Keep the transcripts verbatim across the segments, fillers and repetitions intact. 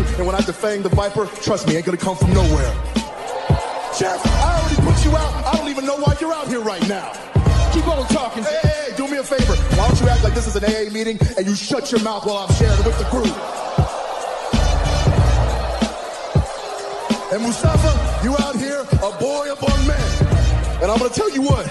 And when I defang the Viper, trust me, ain't gonna come from nowhere. Jeff, I already put you out. I don't even know why you're out here right now. Keep on talking. Hey, hey, hey, do me a favor. Why don't you act like this is an A A meeting and you shut your mouth while I'm sharing with the group? And Mustafa, you out here a boy among men. And I'm gonna tell you what.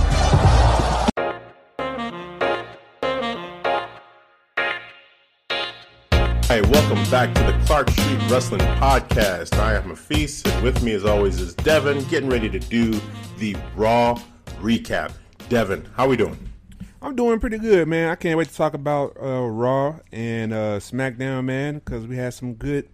Hey, welcome back to the Clark Street Wrestling Podcast. I am Hafiz, and with me as always is Devin, getting ready to do the Raw recap. Devin, how we doing? I'm doing pretty good, man. I can't wait to talk about uh, Raw and uh, SmackDown, man, because we had some good,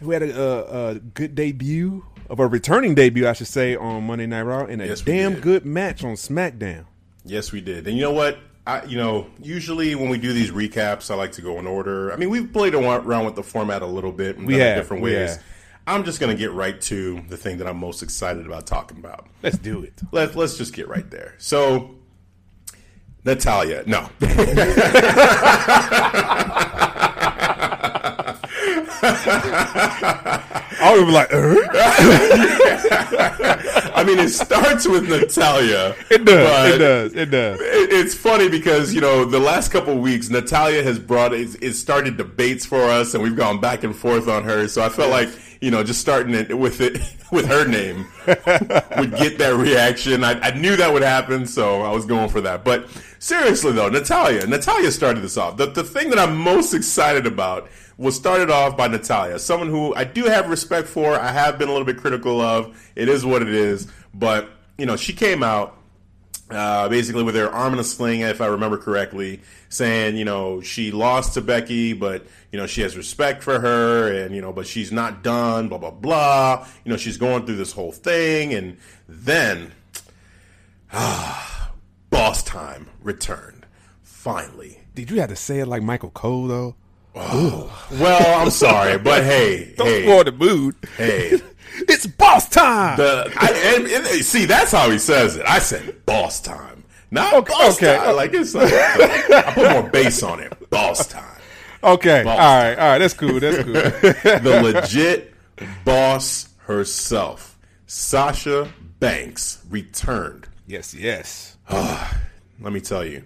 we had a, a, a good debut, of a returning debut, I should say, on Monday Night Raw, and a yes, damn did. good match on SmackDown. Yes, we did. And you know what? I, you know, usually when we do these recaps, I like to go in order. I mean, we've played around with the format a little bit in yeah, different ways. Yeah. I'm just going to get right to the thing that I'm most excited about talking about. Let's do it. Let, let's just get right there. So, Natalia. No. I would be like, uh? I mean, it starts with Natalia. It does. It does. It does. It's funny because, you know, the last couple of weeks, Natalia has brought, it's started debates for us, and we've gone back and forth on her. So I felt like, you know, just starting it with it with her name would get that reaction. I, I knew that would happen, so I was going for that. But seriously, though, Natalia. Natalia started this off. The, the thing that I'm most excited about was started off by Natalia, someone who I do have respect for. I have been a little bit critical of. It is what it is. But, you know, she came out uh, basically with her arm in a sling, if I remember correctly, saying, you know, she lost to Becky, but, you know, she has respect for her and, you know, but she's not done, blah, blah, blah. You know, she's going through this whole thing. And then ah, boss time returned. Finally. Did you have to say it like Michael Cole, though? Oh. Well, I'm sorry, but hey, don't hey, spoil the mood. Hey, it's boss time. The, I, and, and, see, that's how he says it. I said boss time, not okay, boss okay. time. Like it's like, like I put more bass on it. Boss time. Okay, boss all time. right, all right. That's cool. That's cool. The legit boss herself, Sasha Banks, returned. Yes, yes. Oh, let me tell you,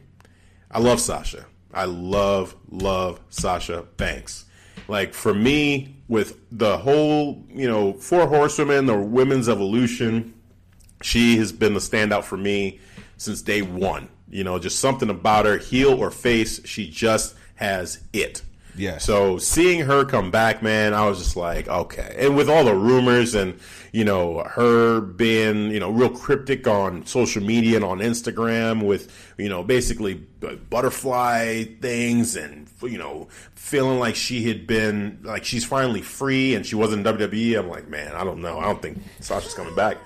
I love Sasha. I love, love Sasha Banks. Like, for me, with the whole, you know, Four Horsewomen, the women's evolution, she has been the standout for me since day one. You know, just something about her, heel or face, she just has it. Yeah. So seeing her come back, man, I was just like, okay. And with all the rumors and, you know, her being, you know, real cryptic on social media and on Instagram with, you know, basically butterfly things and, you know, feeling like she had been, like she's finally free and she wasn't in W W E. I'm like, man, I don't know. I don't think Sasha's coming back.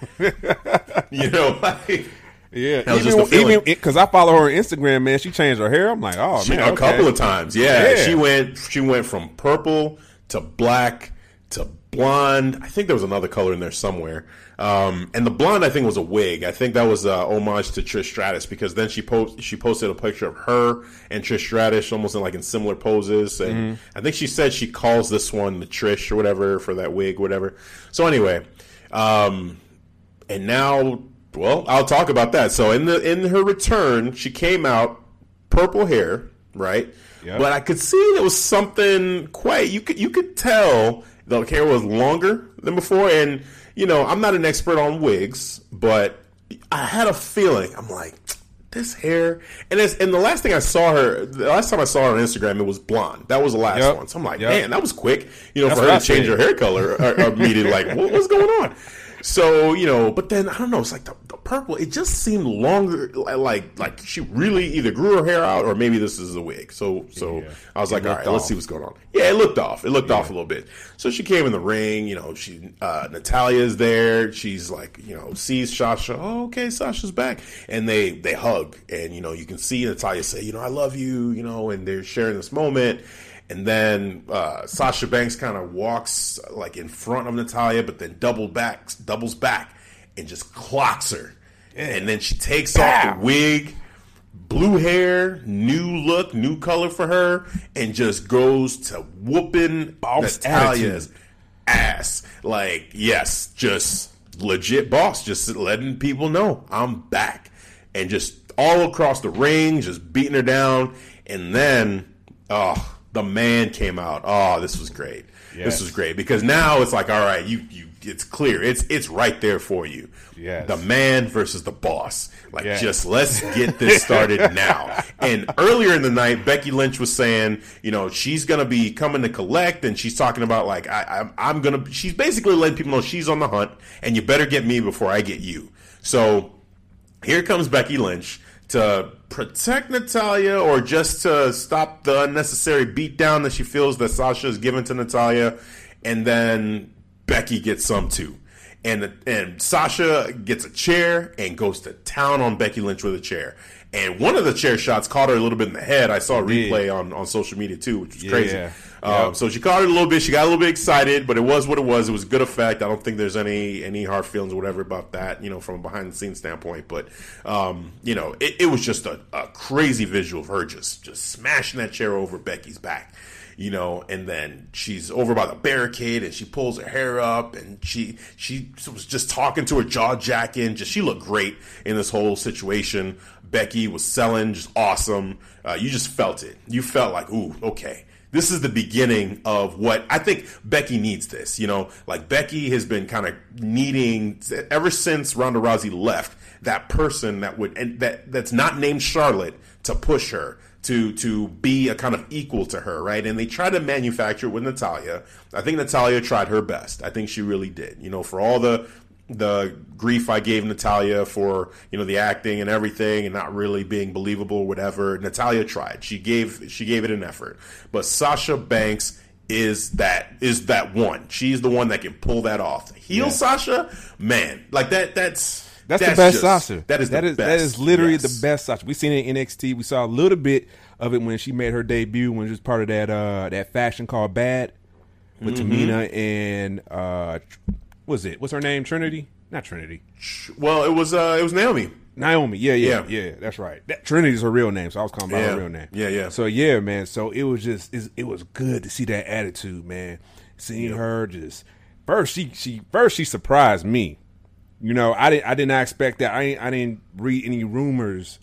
You know, like. Yeah, even because I follow her on Instagram, man. She changed her hair. I'm like, oh, she, man, a okay. couple of times. Yeah, yeah, she went, she went from purple to black to blonde. I think there was another color in there somewhere. Um, and the blonde, I think, was a wig. I think that was a homage to Trish Stratus because then she post, she posted a picture of her and Trish Stratus almost in like in similar poses. And mm-hmm. I think she said she calls this one the Trish or whatever for that wig, whatever. So anyway, um, and now. Well, I'll talk about that. So in the in her return, she came out purple hair, right? Yep. But I could see there was something quite you could you could tell the hair was longer than before. And you know, I'm not an expert on wigs, but I had a feeling. I'm like, this hair, and it's, and the last thing I saw her, the last time I saw her on Instagram, it was blonde. That was the last yep. one. So I'm like, yep. man, that was quick. You know, That's for her to change her hair color, immediately, like, what, what's going on? So, you know, but then, I don't know, it's like the, the purple, it just seemed longer, like like she really either grew her hair out or maybe this is a wig. So so yeah. I was like, all right, off. let's see what's going on. Yeah, it looked off. It looked yeah. off a little bit. So she came in the ring. You know, she uh, Natalia's there. She's like, you know, sees Sasha. Oh, okay, Sasha's back. And they, they hug. And, you know, you can see Natalia say, you know, I love you, you know, and they're sharing this moment. And then uh, Sasha Banks kind of walks like in front of Natalia, but then double back, doubles back and just clocks her. Yeah. And then she takes Bam. off the wig, blue hair, new look, new color for her, and just goes to whooping boss Natalia's attitude. ass. Like, yes, just legit boss, just letting people know I'm back. And just all across the ring, just beating her down. And then, oh. The man came out. Oh, this was great. Yes. This was great because now it's like, all right, you, you, it's clear. It's it's right there for you. Yes. The man versus the boss. Like, yes. just let's get this started now. And earlier in the night, Becky Lynch was saying, you know, she's gonna be coming to collect, and she's talking about like, I, I I'm gonna. She's basically letting people know she's on the hunt, and you better get me before I get you. So here comes Becky Lynch to protect Natalia or just to stop the unnecessary beatdown that she feels that Sasha is giving to Natalia. And then Becky gets some too. And and Sasha gets a chair and goes to town on Becky Lynch with a chair. And one of the chair shots caught her a little bit in the head. I saw a replay yeah. on, on social media too, which was yeah. crazy. Yeah. Um, so she caught her a little bit. She got a little bit excited, but it was what it was. It was good effect. I don't think there's any any hard feelings or whatever about that, you know, from a behind-the-scenes standpoint. But, um, you know, it, it was just a, a crazy visual of her just, just smashing that chair over Becky's back. You know, and then she's over by the barricade and she pulls her hair up and she she was just talking to her, jaw jacking. Just, she looked great in this whole situation. Becky was selling, just awesome. Uh, you just felt it. You felt like, ooh, okay. This is the beginning of what I think Becky needs this. You know, like Becky has been kind of needing ever since Ronda Rousey left that person that would and that that's not named Charlotte to push her. To to be a kind of equal to her, right? And they tried to manufacture it with Natalia. I think Natalia tried her best. I think she really did. You know, for all the the grief I gave Natalia for, you know, the acting and everything and not really being believable or whatever, Natalia tried. She gave she gave it an effort. But Sasha Banks is that is that one. She's the one that can pull that off. Heel yeah. Sasha, man, like that that's That's, That's the best just, Sasha. That is that the is, best. That is literally yes. the best Sasha. We seen it in N X T. We saw a little bit of it when she made her debut when she was part of that uh, that faction called Bad with mm-hmm. Tamina and uh, what was it? What's her name? Trinity? Not Trinity. Well, it was uh, it was Naomi. Naomi, yeah, yeah, yeah, yeah, that's right. That Trinity's her real name, so I was calling by yeah. her real name. Yeah, yeah. So yeah, man. So it was just it was good to see that attitude, man. Seeing yeah. her just first she she first she surprised me. You know, I didn't. I did not expect that. I I didn't read any rumors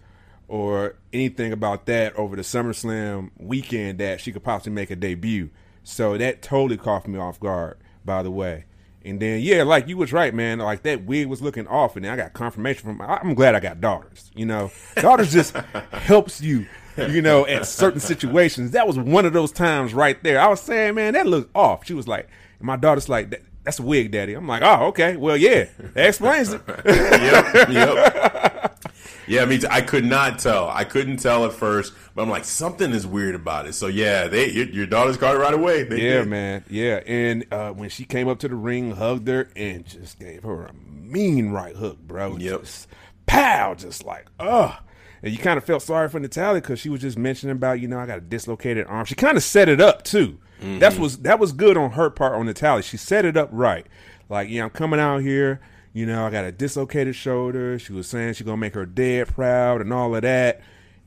or anything about that over the SummerSlam weekend that she could possibly make a debut. So that totally caught me off guard. By the way, and then yeah, like you was right, man. Like that wig was looking off, and then I got confirmation from. I'm glad I got daughters. You know, daughters just helps you. You know, at certain situations. That was one of those times right there. I was saying, man, that looks off. She was like, and my daughter's like that. That's a wig, daddy. I'm like, oh, okay. Well, yeah. That explains it. yep, yep. Yeah, I mean, I could not tell. I couldn't tell at first, but I'm like, something is weird about it. So, yeah, they your, your daughter's caught it right away. They yeah, did. man. Yeah, and uh, when she came up to the ring, hugged her, and just gave her a mean right hook, bro. Yep. Just pow, just like, ugh. And you kind of felt sorry for Natalia because she was just mentioning about, you know, I got a dislocated arm. She kind of set it up, too. Mm-hmm. That was that was good on her part on Natalia. She set it up right. Like, yeah, I'm coming out here. You know, I got a dislocated shoulder. She was saying she's going to make her dad proud and all of that.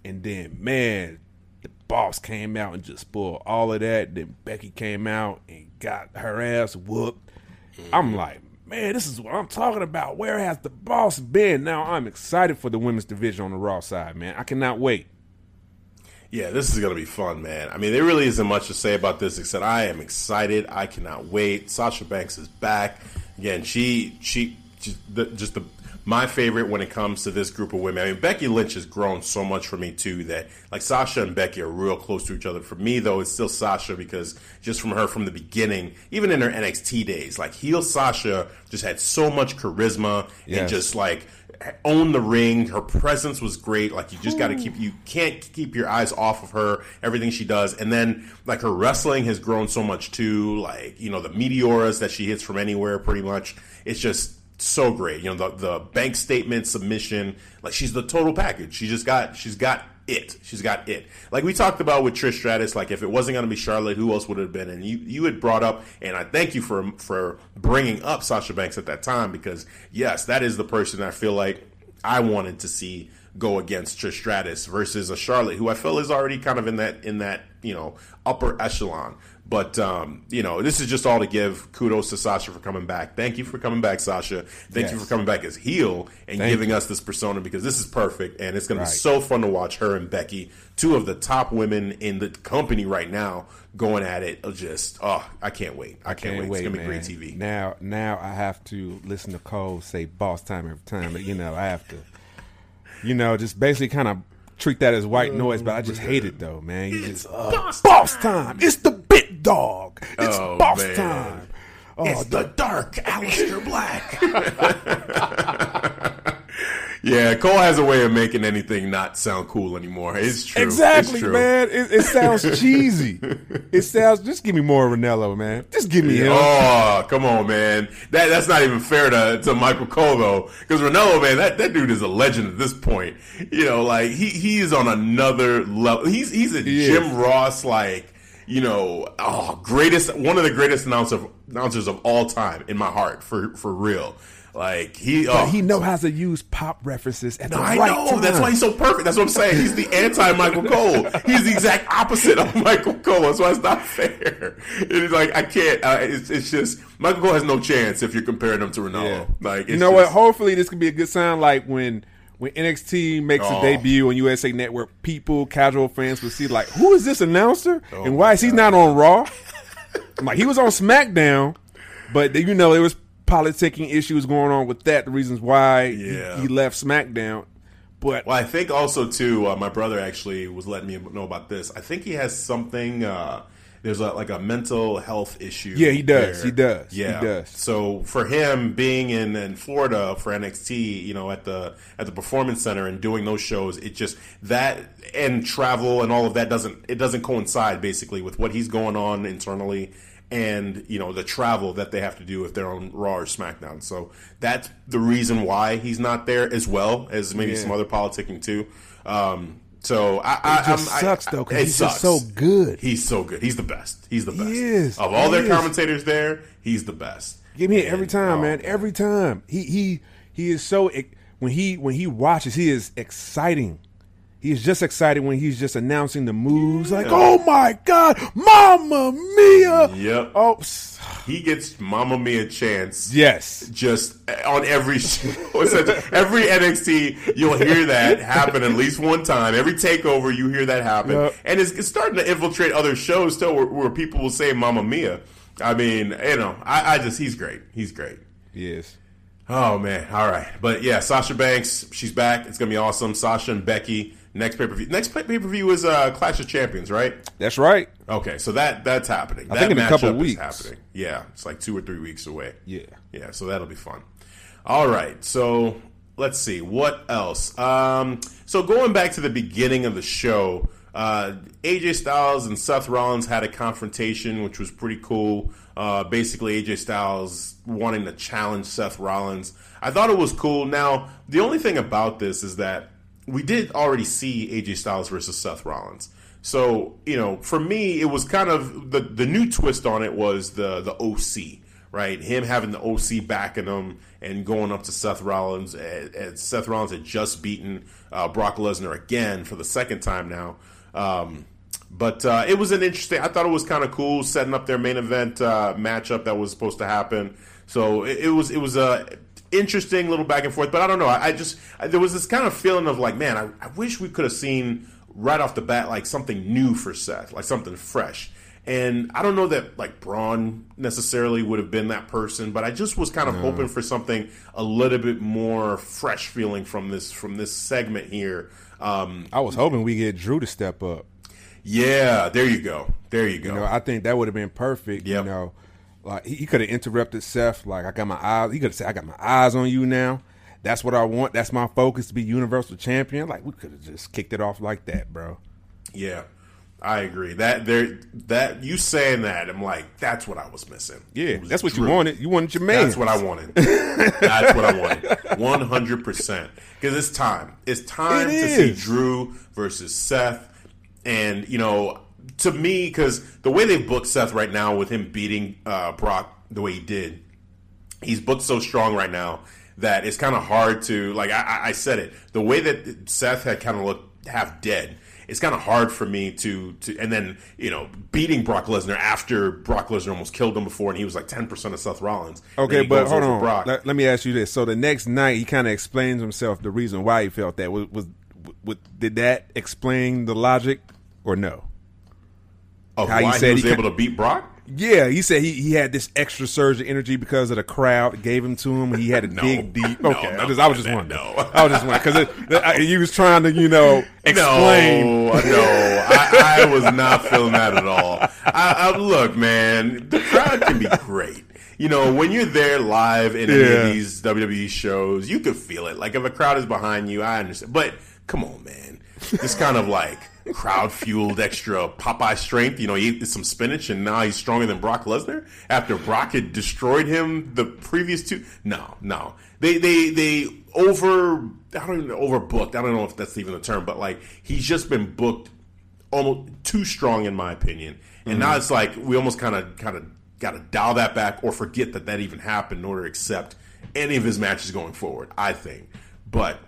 And then, man, the boss came out and just spoiled all of that. Then Becky came out and got her ass whooped. Mm-hmm. I'm like, man, this is what I'm talking about. Where has the boss been? Now I'm excited for the women's division on the Raw side, man. I cannot wait. Yeah, this is going to be fun, man. I mean, there really isn't much to say about this except I am excited. I cannot wait. Sasha Banks is back. Again, she, she, just the, just the, my favorite when it comes to this group of women. I mean, Becky Lynch has grown so much for me, too, that, like, Sasha and Becky are real close to each other. For me, though, it's still Sasha because just from her from the beginning, even in her N X T days, like, heel Sasha just had so much charisma yes. and just, like, owned the ring. Her presence was great. Like, you just got to keep, you can't keep your eyes off of her, everything she does. And then, like, her wrestling has grown so much too. Like, you know, the meteoras that she hits from anywhere, pretty much. It's just so great. You know, the, the bank statement submission. Like, she's the total package. She just got, she's got it. She's got it. Like we talked about with Trish Stratus, like if it wasn't going to be Charlotte, who else would it have been? And you, you had brought up, and I thank you for for bringing up Sasha Banks at that time, because yes, that is the person I feel like I wanted to see go against Trish Stratus versus a Charlotte, who I feel is already kind of in that, in that, you know, upper echelon. But, um, you know, this is just all to give kudos to Sasha for coming back. Thank you for coming back, Sasha. Thank yes. you for coming back as heel and Thank giving you. us this persona, because this is perfect. And it's going right. to be so fun to watch her and Becky, two of the top women in the company right now, going at it. Just, oh, I can't wait. I can't, can't wait. wait. It's going to be great T V. Now, now I have to listen to Cole say boss time every time. But, you know, I have to, you know, just basically kind of treat that as white noise, but I just hate it though, man. You it's just, uh, boss, boss time. time. It's the bit dog. It's oh, boss man. time. Oh, it's the, the dark Aleister Black. Yeah, Cole has a way of making anything not sound cool anymore. It's true. Exactly, it's true. man. It, it sounds cheesy. It sounds. Just give me more Ranello, man. Just give me him. Oh, come on, man. That that's not even fair to, to Michael Cole though, because Ranello, man, that, that dude is a legend at this point. You know, like he, he is on another level. He's he's a he Jim is. Ross like. You know, oh, greatest one of the greatest announcer, announcers of all time in my heart, for for real. Like he, oh. he knows how to use pop references at no, the I right know. time. That's why he's so perfect. That's what I'm saying. He's the anti Michael Cole. He's the exact opposite of Michael Cole. That's why it's not fair. It's like I can't. Uh, it's, it's just Michael Cole has no chance if you're comparing him to Ronaldo. Yeah. Like it's you know just, what? Hopefully this could be a good sign. Like when. When N X T makes oh. a debut on U S A Network, people, casual fans will see like, who is this announcer? Oh and why is he not on Raw? I'm like, he was on SmackDown, but you know, there was politicking issues going on with that, the reasons why yeah. he, he left SmackDown. But well, I think also too, uh, my brother actually was letting me know about this. I think he has something, uh, there's a, like a mental health issue. Yeah, he does. There. He does. Yeah, he does. So for him being in, in Florida for N X T, you know, at the at the Performance Center and doing those shows, it just that and travel and all of that doesn't it doesn't coincide basically with what he's going on internally and you know the travel that they have to do if they're on Raw or SmackDown. So that's the reason why he's not there, as well as maybe yeah. some other politicking too. Um, So I, I it just I'm, sucks I, though because he's sucks. just so good. He's so good. He's the best. He's the best he is. of all he their is. commentators there. He's the best. Give me and, every time, oh, man. Every time he he he is so when he when he watches he is exciting. He is just excited when he's just announcing the moves yeah. like, oh my God, Mamma Mia. Yep. Oh. He gets Mamma Mia chance. Yes. Just on every show. Every N X T, you'll hear that happen at least one time. Every takeover, you hear that happen. Yep. And it's, it's starting to infiltrate other shows, too, where, where people will say Mamma Mia. I mean, you know, I, I just, he's great. He's great. He is. Oh, man. All right. But, yeah, Sasha Banks, she's back. It's going to be awesome. Sasha and Becky. Next pay-per-view. Next pay-per-view is uh, Clash of Champions, right? That's right. Okay, so that that's happening. I that think in a couple of weeks. Happening. Yeah, it's like two or three weeks away. Yeah. Yeah, so that'll be fun. All right, so let's see. What else? Um, so going back to the beginning of the show, uh, A J Styles and Seth Rollins had a confrontation, which was pretty cool. Uh, basically, A J Styles wanting to challenge Seth Rollins. I thought it was cool. Now, the only thing about this is that we did already see A J Styles versus Seth Rollins. So, you know, for me, it was kind of the, the new twist on it was the, the O C, right? Him having the O C backing him and going up to Seth Rollins. And, and Seth Rollins had just beaten uh, Brock Lesnar again for the second time now. Um, but uh, it was an interesting, I thought it was kind of cool setting up their main event uh, matchup that was supposed to happen. So it, it was, it was a, uh, interesting little back and forth, but I don't know. I, I just I, there was this kind of feeling of like, man, I, I wish we could have seen right off the bat like something new for Seth, like something fresh. And I don't know that like Braun necessarily would have been that person, but I just was kind of mm. hoping for something a little bit more fresh feeling from this from this segment here. Um, I was hoping we get Drew to step up. Yeah, there you go, there you go. You know, I think that would have been perfect. Yep. You know. Like he could have interrupted Seth. Like I got my eyes. He could have said, "I got my eyes on you now." That's what I want. That's my focus, to be Universal Champion. Like, we could have just kicked it off like that, bro. Yeah, I agree. That there, that you saying that, I'm like, that's what I was missing. Yeah, was that's what Drew. You wanted. You wanted your man. That's what I wanted. That's what I wanted. one hundred percent. Because it's time. It's time it to is. see Drew versus Seth. And, you know, to me, because the way they booked Seth right now with him beating uh, Brock the way he did, he's booked so strong right now that it's kind of hard to, like I, I said it, the way that Seth had kind of looked half dead, it's kind of hard for me to, to, and then, you know, beating Brock Lesnar after Brock Lesnar almost killed him before and he was like ten percent of Seth Rollins. Okay, but hold on. Brock. Let, let me ask you this. So the next night he kind of explains himself the reason why he felt that. Was, was, was Did that explain the logic or no? Of How why he, said he was he able can- to beat Brock? Yeah, he said he, he had this extra surge of energy because of the crowd gave him to him. He had to no, dig deep. Okay, no, I, just, I was just wondering. No. I was just wondering because he was trying to, you know, explain. No, no, I, I was not feeling that at all. I, I, look, man, the crowd can be great. You know, when you're there live in yeah. any of these W W E shows, you could feel it. Like if a crowd is behind you, I understand. But come on, man, this kind of like. Crowd-fueled extra Popeye strength. You know, he ate some spinach, and now he's stronger than Brock Lesnar after Brock had destroyed him the previous two. No, no. They they they over... I don't even know, overbooked. I don't know if that's even the term, but, like, he's just been booked almost too strong, in my opinion. And mm-hmm. now it's like we almost kind of kind of got to dial that back or forget that that even happened in order to accept any of his matches going forward, I think. But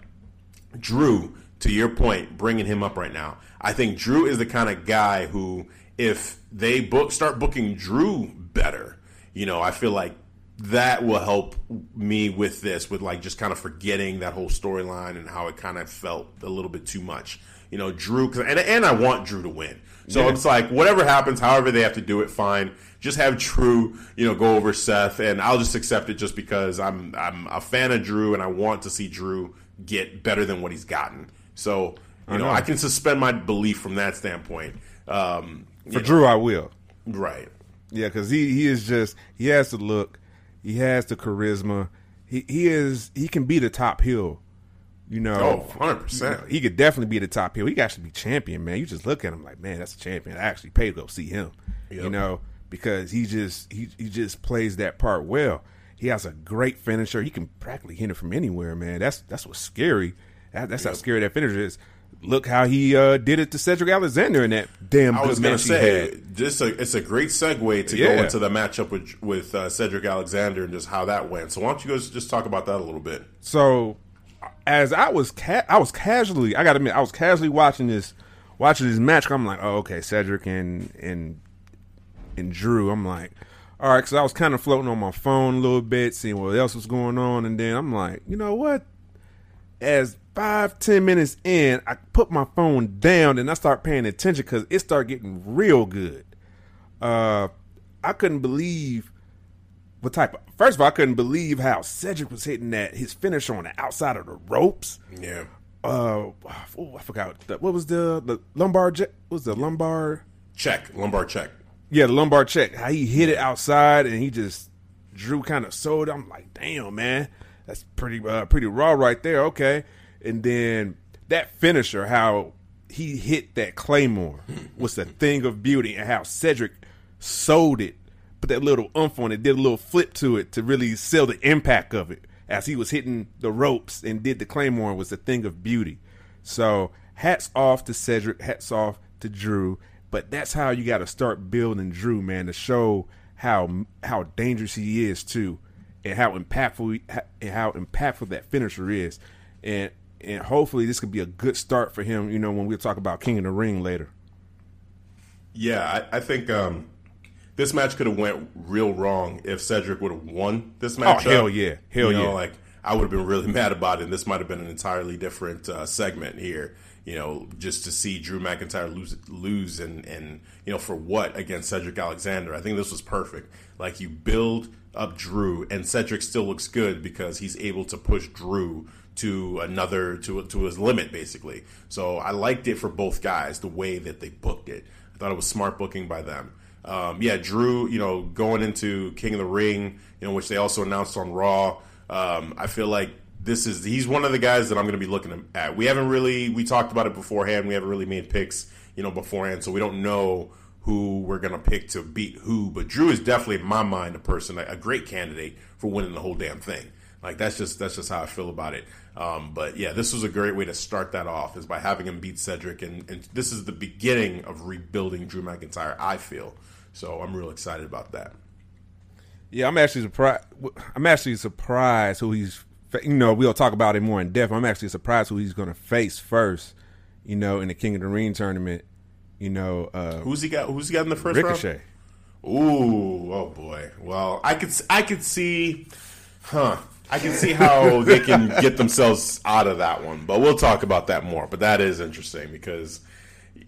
Drew, to your point, bringing him up right now, I think Drew is the kind of guy who, if they book start booking Drew better, you know, I feel like that will help me with this, with like just kind of forgetting that whole storyline and how it kind of felt a little bit too much. You know, Drew, cause, and, and I want Drew to win. So yeah. it's like whatever happens, however they have to do it, fine. Just have Drew, you know, go over Seth, and I'll just accept it just because I'm I'm a fan of Drew and I want to see Drew get better than what he's gotten. So... You know, I know, I can suspend my belief from that standpoint. Um, For know. Drew, I will. Right. Yeah, because he, he is just, he has the look, he has the charisma, he he is, he can be the top heel, you know. Oh, one hundred percent. You know, he could definitely be the top heel. He could actually be champion, man. You just look at him like, man, that's a champion. I actually paid to go see him, yep. you know, because he just, he, he just plays that part well. He has a great finisher. He can practically hit it from anywhere, man. That's, that's what's scary. That, that's yep. how scary that finisher is. Look how he uh, did it to Cedric Alexander in that damn. I was going to say, this a, it's a great segue to yeah. go into the matchup with with uh, Cedric Alexander and just how that went. So why don't you guys just talk about that a little bit? So as I was, ca- I was casually, I got to admit, I was casually watching this, watching this match. I'm like, oh, okay, Cedric and and and Drew. I'm like, all right. So I was kind of floating on my phone a little bit, seeing what else was going on, and then I'm like, you know what? As Five, ten minutes in, I put my phone down and I start paying attention because it started getting real good. Uh, I couldn't believe what type of... First of all, I couldn't believe how Cedric was hitting that his finisher on the outside of the ropes. Yeah. Uh, oh, I forgot. What was the, the lumbar... What was the lumbar... Check. Lumbar check. Yeah, the lumbar check. How he hit it outside and he just... Drew kind of sold. I'm like, damn, man. That's pretty, uh, pretty raw right there. Okay. And then that finisher, how he hit that Claymore was a thing of beauty, and how Cedric sold it, put that little oomph on it, did a little flip to it to really sell the impact of it as he was hitting the ropes and did the Claymore was a thing of beauty. So hats off to Cedric, hats off to Drew, but that's how you got to start building Drew, man, to show how how dangerous he is too, and how impactful and how impactful that finisher is, and. And hopefully this could be a good start for him, you know, when we talk about King of the Ring later. Yeah, I, I think um, this match could have went real wrong if Cedric would have won this match. Oh, hell yeah. Hell you know, yeah. Like, I would have been really mad about it, and this might have been an entirely different uh, segment here, you know, just to see Drew McIntyre lose, lose and, and, you know, for what against Cedric Alexander. I think this was perfect. Like, you build up Drew, and Cedric still looks good because he's able to push Drew to another, to to his limit, basically. So I liked it for both guys, the way that they booked it. I thought it was smart booking by them. Um, yeah, Drew, you know, going into King of the Ring, you know, which they also announced on Raw, um, I feel like this is he's one of the guys that I'm going to be looking at. We haven't really we talked about it beforehand. We haven't really made picks, you know, beforehand, so we don't know who we're going to pick to beat who. But Drew is definitely, in my mind, a person, a great candidate for winning the whole damn thing. Like, that's just that's just how I feel about it. Um, but yeah, this was a great way to start that off, is by having him beat Cedric, and, and this is the beginning of rebuilding Drew McIntyre, I feel. So I'm real excited about that. Yeah, I'm actually surprised. I'm actually surprised who he's. You know, we'll talk about it more in depth. I'm actually surprised who he's going to face first, you know, in the King of the Ring tournament. You know, uh, who's he got? Who's he got in the first Ricochet. round? Ricochet. Ooh, oh boy. Well, I could, I could see, huh? I can see how they can get themselves out of that one, but we'll talk about that more. But that is interesting, because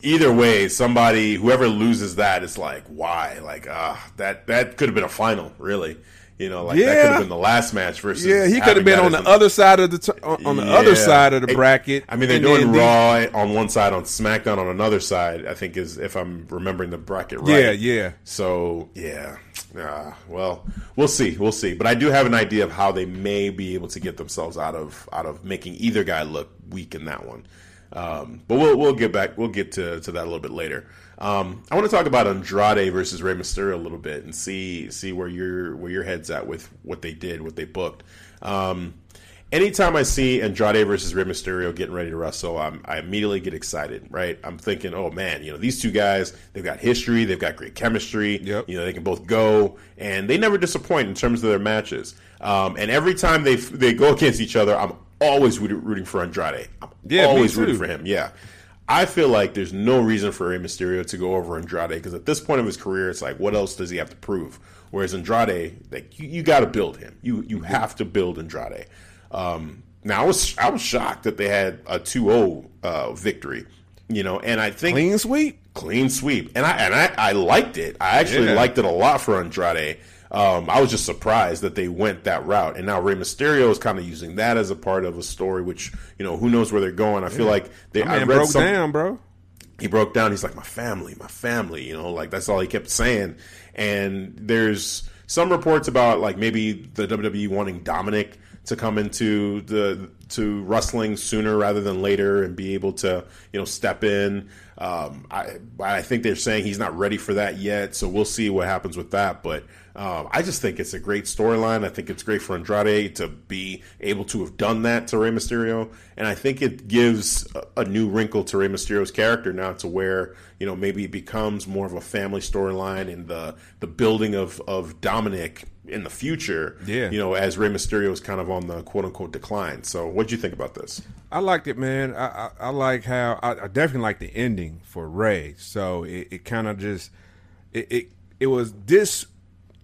either way, somebody, whoever loses that, it's like, why? Like, ah, uh, that that could have been a final, really. You know, like yeah. that could have been the last match versus. Yeah, he could have been on the other side of the t- on the yeah. other side of the bracket. I mean, they're doing the, Raw the, on one side, on SmackDown on another side. I think is if I'm remembering the bracket right. Yeah, yeah. So yeah, uh, well, we'll see, we'll see. But I do have an idea of how they may be able to get themselves out of out of making either guy look weak in that one. Um, but we'll we'll get back. We'll get to, to that a little bit later. Um, I want to talk about Andrade versus Rey Mysterio a little bit and see see where your where your head's at with what they did, what they booked. Um, anytime I see Andrade versus Rey Mysterio getting ready to wrestle, I'm, I immediately get excited, right? I'm thinking, oh man, you know, these two guys, they've got history, they've got great chemistry, yep. you know, they can both go, and they never disappoint in terms of their matches. Um, and every time they they go against each other, I'm always rooting for Andrade. I'm yeah, always rooting for him. Yeah. I feel like there's no reason for Rey Mysterio to go over Andrade, because at this point of his career, it's like, what else does he have to prove? Whereas Andrade, like, you, you got to build him. You you have to build Andrade. Um, now, I was I was shocked that they had a two oh uh, victory, you know, and I think clean sweep, clean sweep, and I and I, I liked it. I actually yeah. liked it a lot for Andrade. Um, I was just surprised that they went that route, and now Rey Mysterio is kind of using that as a part of a story, which, you know, who knows where they're going. I feel yeah. like they I read broke some, down, bro. He broke down. He's like, my family, my family. You know, like that's all he kept saying. And there's some reports about like maybe the W W E wanting Dominic to come into the to wrestling sooner rather than later and be able to, you know, step in. Um, I I think they're saying he's not ready for that yet, so we'll see what happens with that, but. Um, I just think it's a great storyline. I think it's great for Andrade to be able to have done that to Rey Mysterio. And I think it gives a, a new wrinkle to Rey Mysterio's character now, to where, you know, maybe it becomes more of a family storyline, and the, the building of, of Dominic in the future, yeah. you know, as Rey Mysterio is kind of on the quote-unquote decline. So what do you think about this? I liked it, man. I, I, I like how – I definitely like the ending for Rey. So it, it kind of just it, – it, it was this –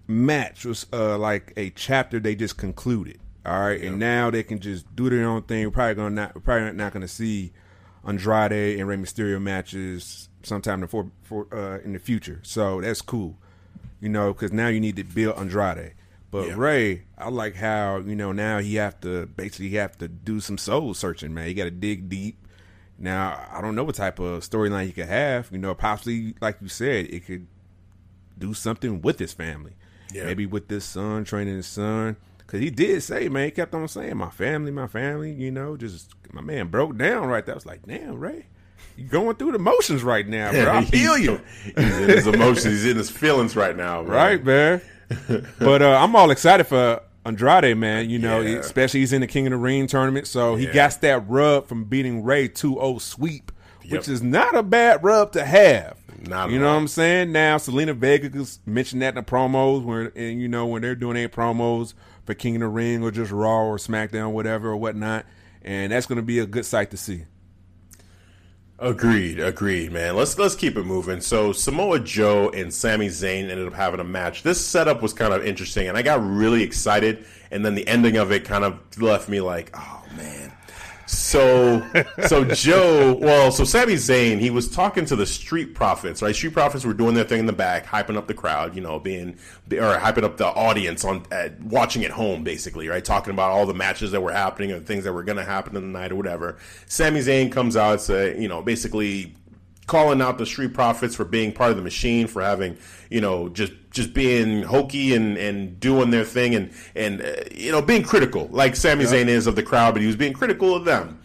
match was uh, like a chapter they just concluded, all right, yep. and now they can just do their own thing. We're probably gonna not, probably not gonna see Andrade and Rey Mysterio matches sometime before, for, uh, in the future. So that's cool, you know, because now you need to build Andrade. But yep. Rey, I like how, you know, now he have to basically have to do some soul searching, man. You got to dig deep. Now I don't know what type of storyline he could have, you know, possibly like you said, it could do something with his family. Yeah. Maybe with this son, training his son. Because he did say, man, he kept on saying, my family, my family, you know, just my man broke down right there. I was like, damn, Rey, you going through the motions right now, bro. I feel you. He's in his emotions. He's in his feelings right now, bro. Right, man. But uh, I'm all excited for Andrade, man, you know, yeah. especially he's in the King of the Ring tournament. So he yeah. got that rub from beating Rey two oh sweep, yep. which is not a bad rub to have. Not you know right. what I'm saying? Now, Selena Vega mentioned that in the promos, where, and you know, when they're doing their promos for King of the Ring or just Raw or SmackDown, whatever or whatnot, and that's going to be a good sight to see. Agreed, agreed, man. Let's let's keep it moving. So Samoa Joe and Sami Zayn ended up having a match. This setup was kind of interesting, and I got really excited, and then the ending of it kind of left me like, oh man. So, so Joe, well, so Sami Zayn, he was talking to the Street Profits, right? Street Profits were doing their thing in the back, hyping up the crowd, you know, being, or hyping up the audience on at, watching at home, basically, right? Talking about all the matches that were happening or things that were going to happen in the night or whatever. Sami Zayn comes out, say, you know, basically calling out the Street Profits for being part of the machine, for having, you know, just just being hokey and, and doing their thing and, and uh, you know, being critical, like Sami yeah. Zayn is of the crowd, but he was being critical of them.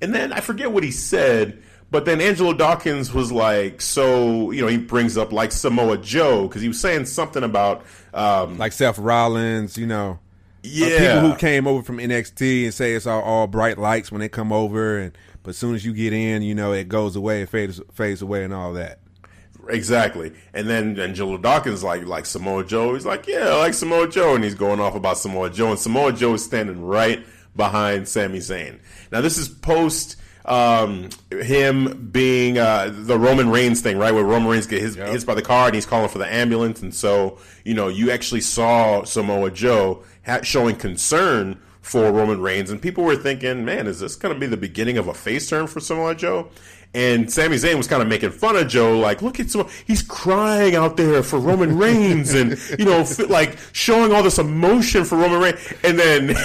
And then I forget what he said, but then Angelo Dawkins was like, so, you know, he brings up, like, Samoa Joe, because he was saying something about... Um, like Seth Rollins, you know. Yeah. Uh, people who came over from N X T and say it's all, all bright lights when they come over, and but as soon as you get in, you know, it goes away, it fades, fades away and all that. Exactly. And then Angelo Dawkins, like, like Samoa Joe, he's like, yeah, I like Samoa Joe. And he's going off about Samoa Joe. And Samoa Joe is standing right behind Sami Zayn. Now, this is post um, him being uh, the Roman Reigns thing, right, where Roman Reigns gets his, yep. hit by the car and he's calling for the ambulance. And so, you know, you actually saw Samoa Joe ha- showing concern for Roman Reigns, and people were thinking, man, is this going to be the beginning of a face turn for Samoa Joe? And Sami Zayn was kind of making fun of Joe, like, look at Samoa, he's crying out there for Roman Reigns, and, you know, like, showing all this emotion for Roman Reigns. And then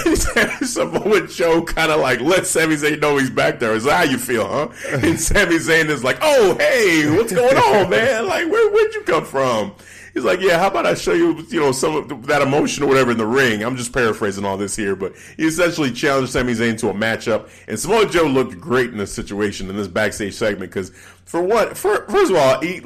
Samoa Joe kind of, like, let Sami Zayn know he's back there. Is that how you feel, huh? And Sami Zayn is like, oh, hey, what's going on, man? Like, where, where'd you come from? He's like, yeah, how about I show you, you know, some of that emotion or whatever in the ring. I'm just paraphrasing all this here, but he essentially challenged Sami Zayn to a matchup, and Samoa Joe looked great in this situation, in this backstage segment, because for what, for, first of all, he,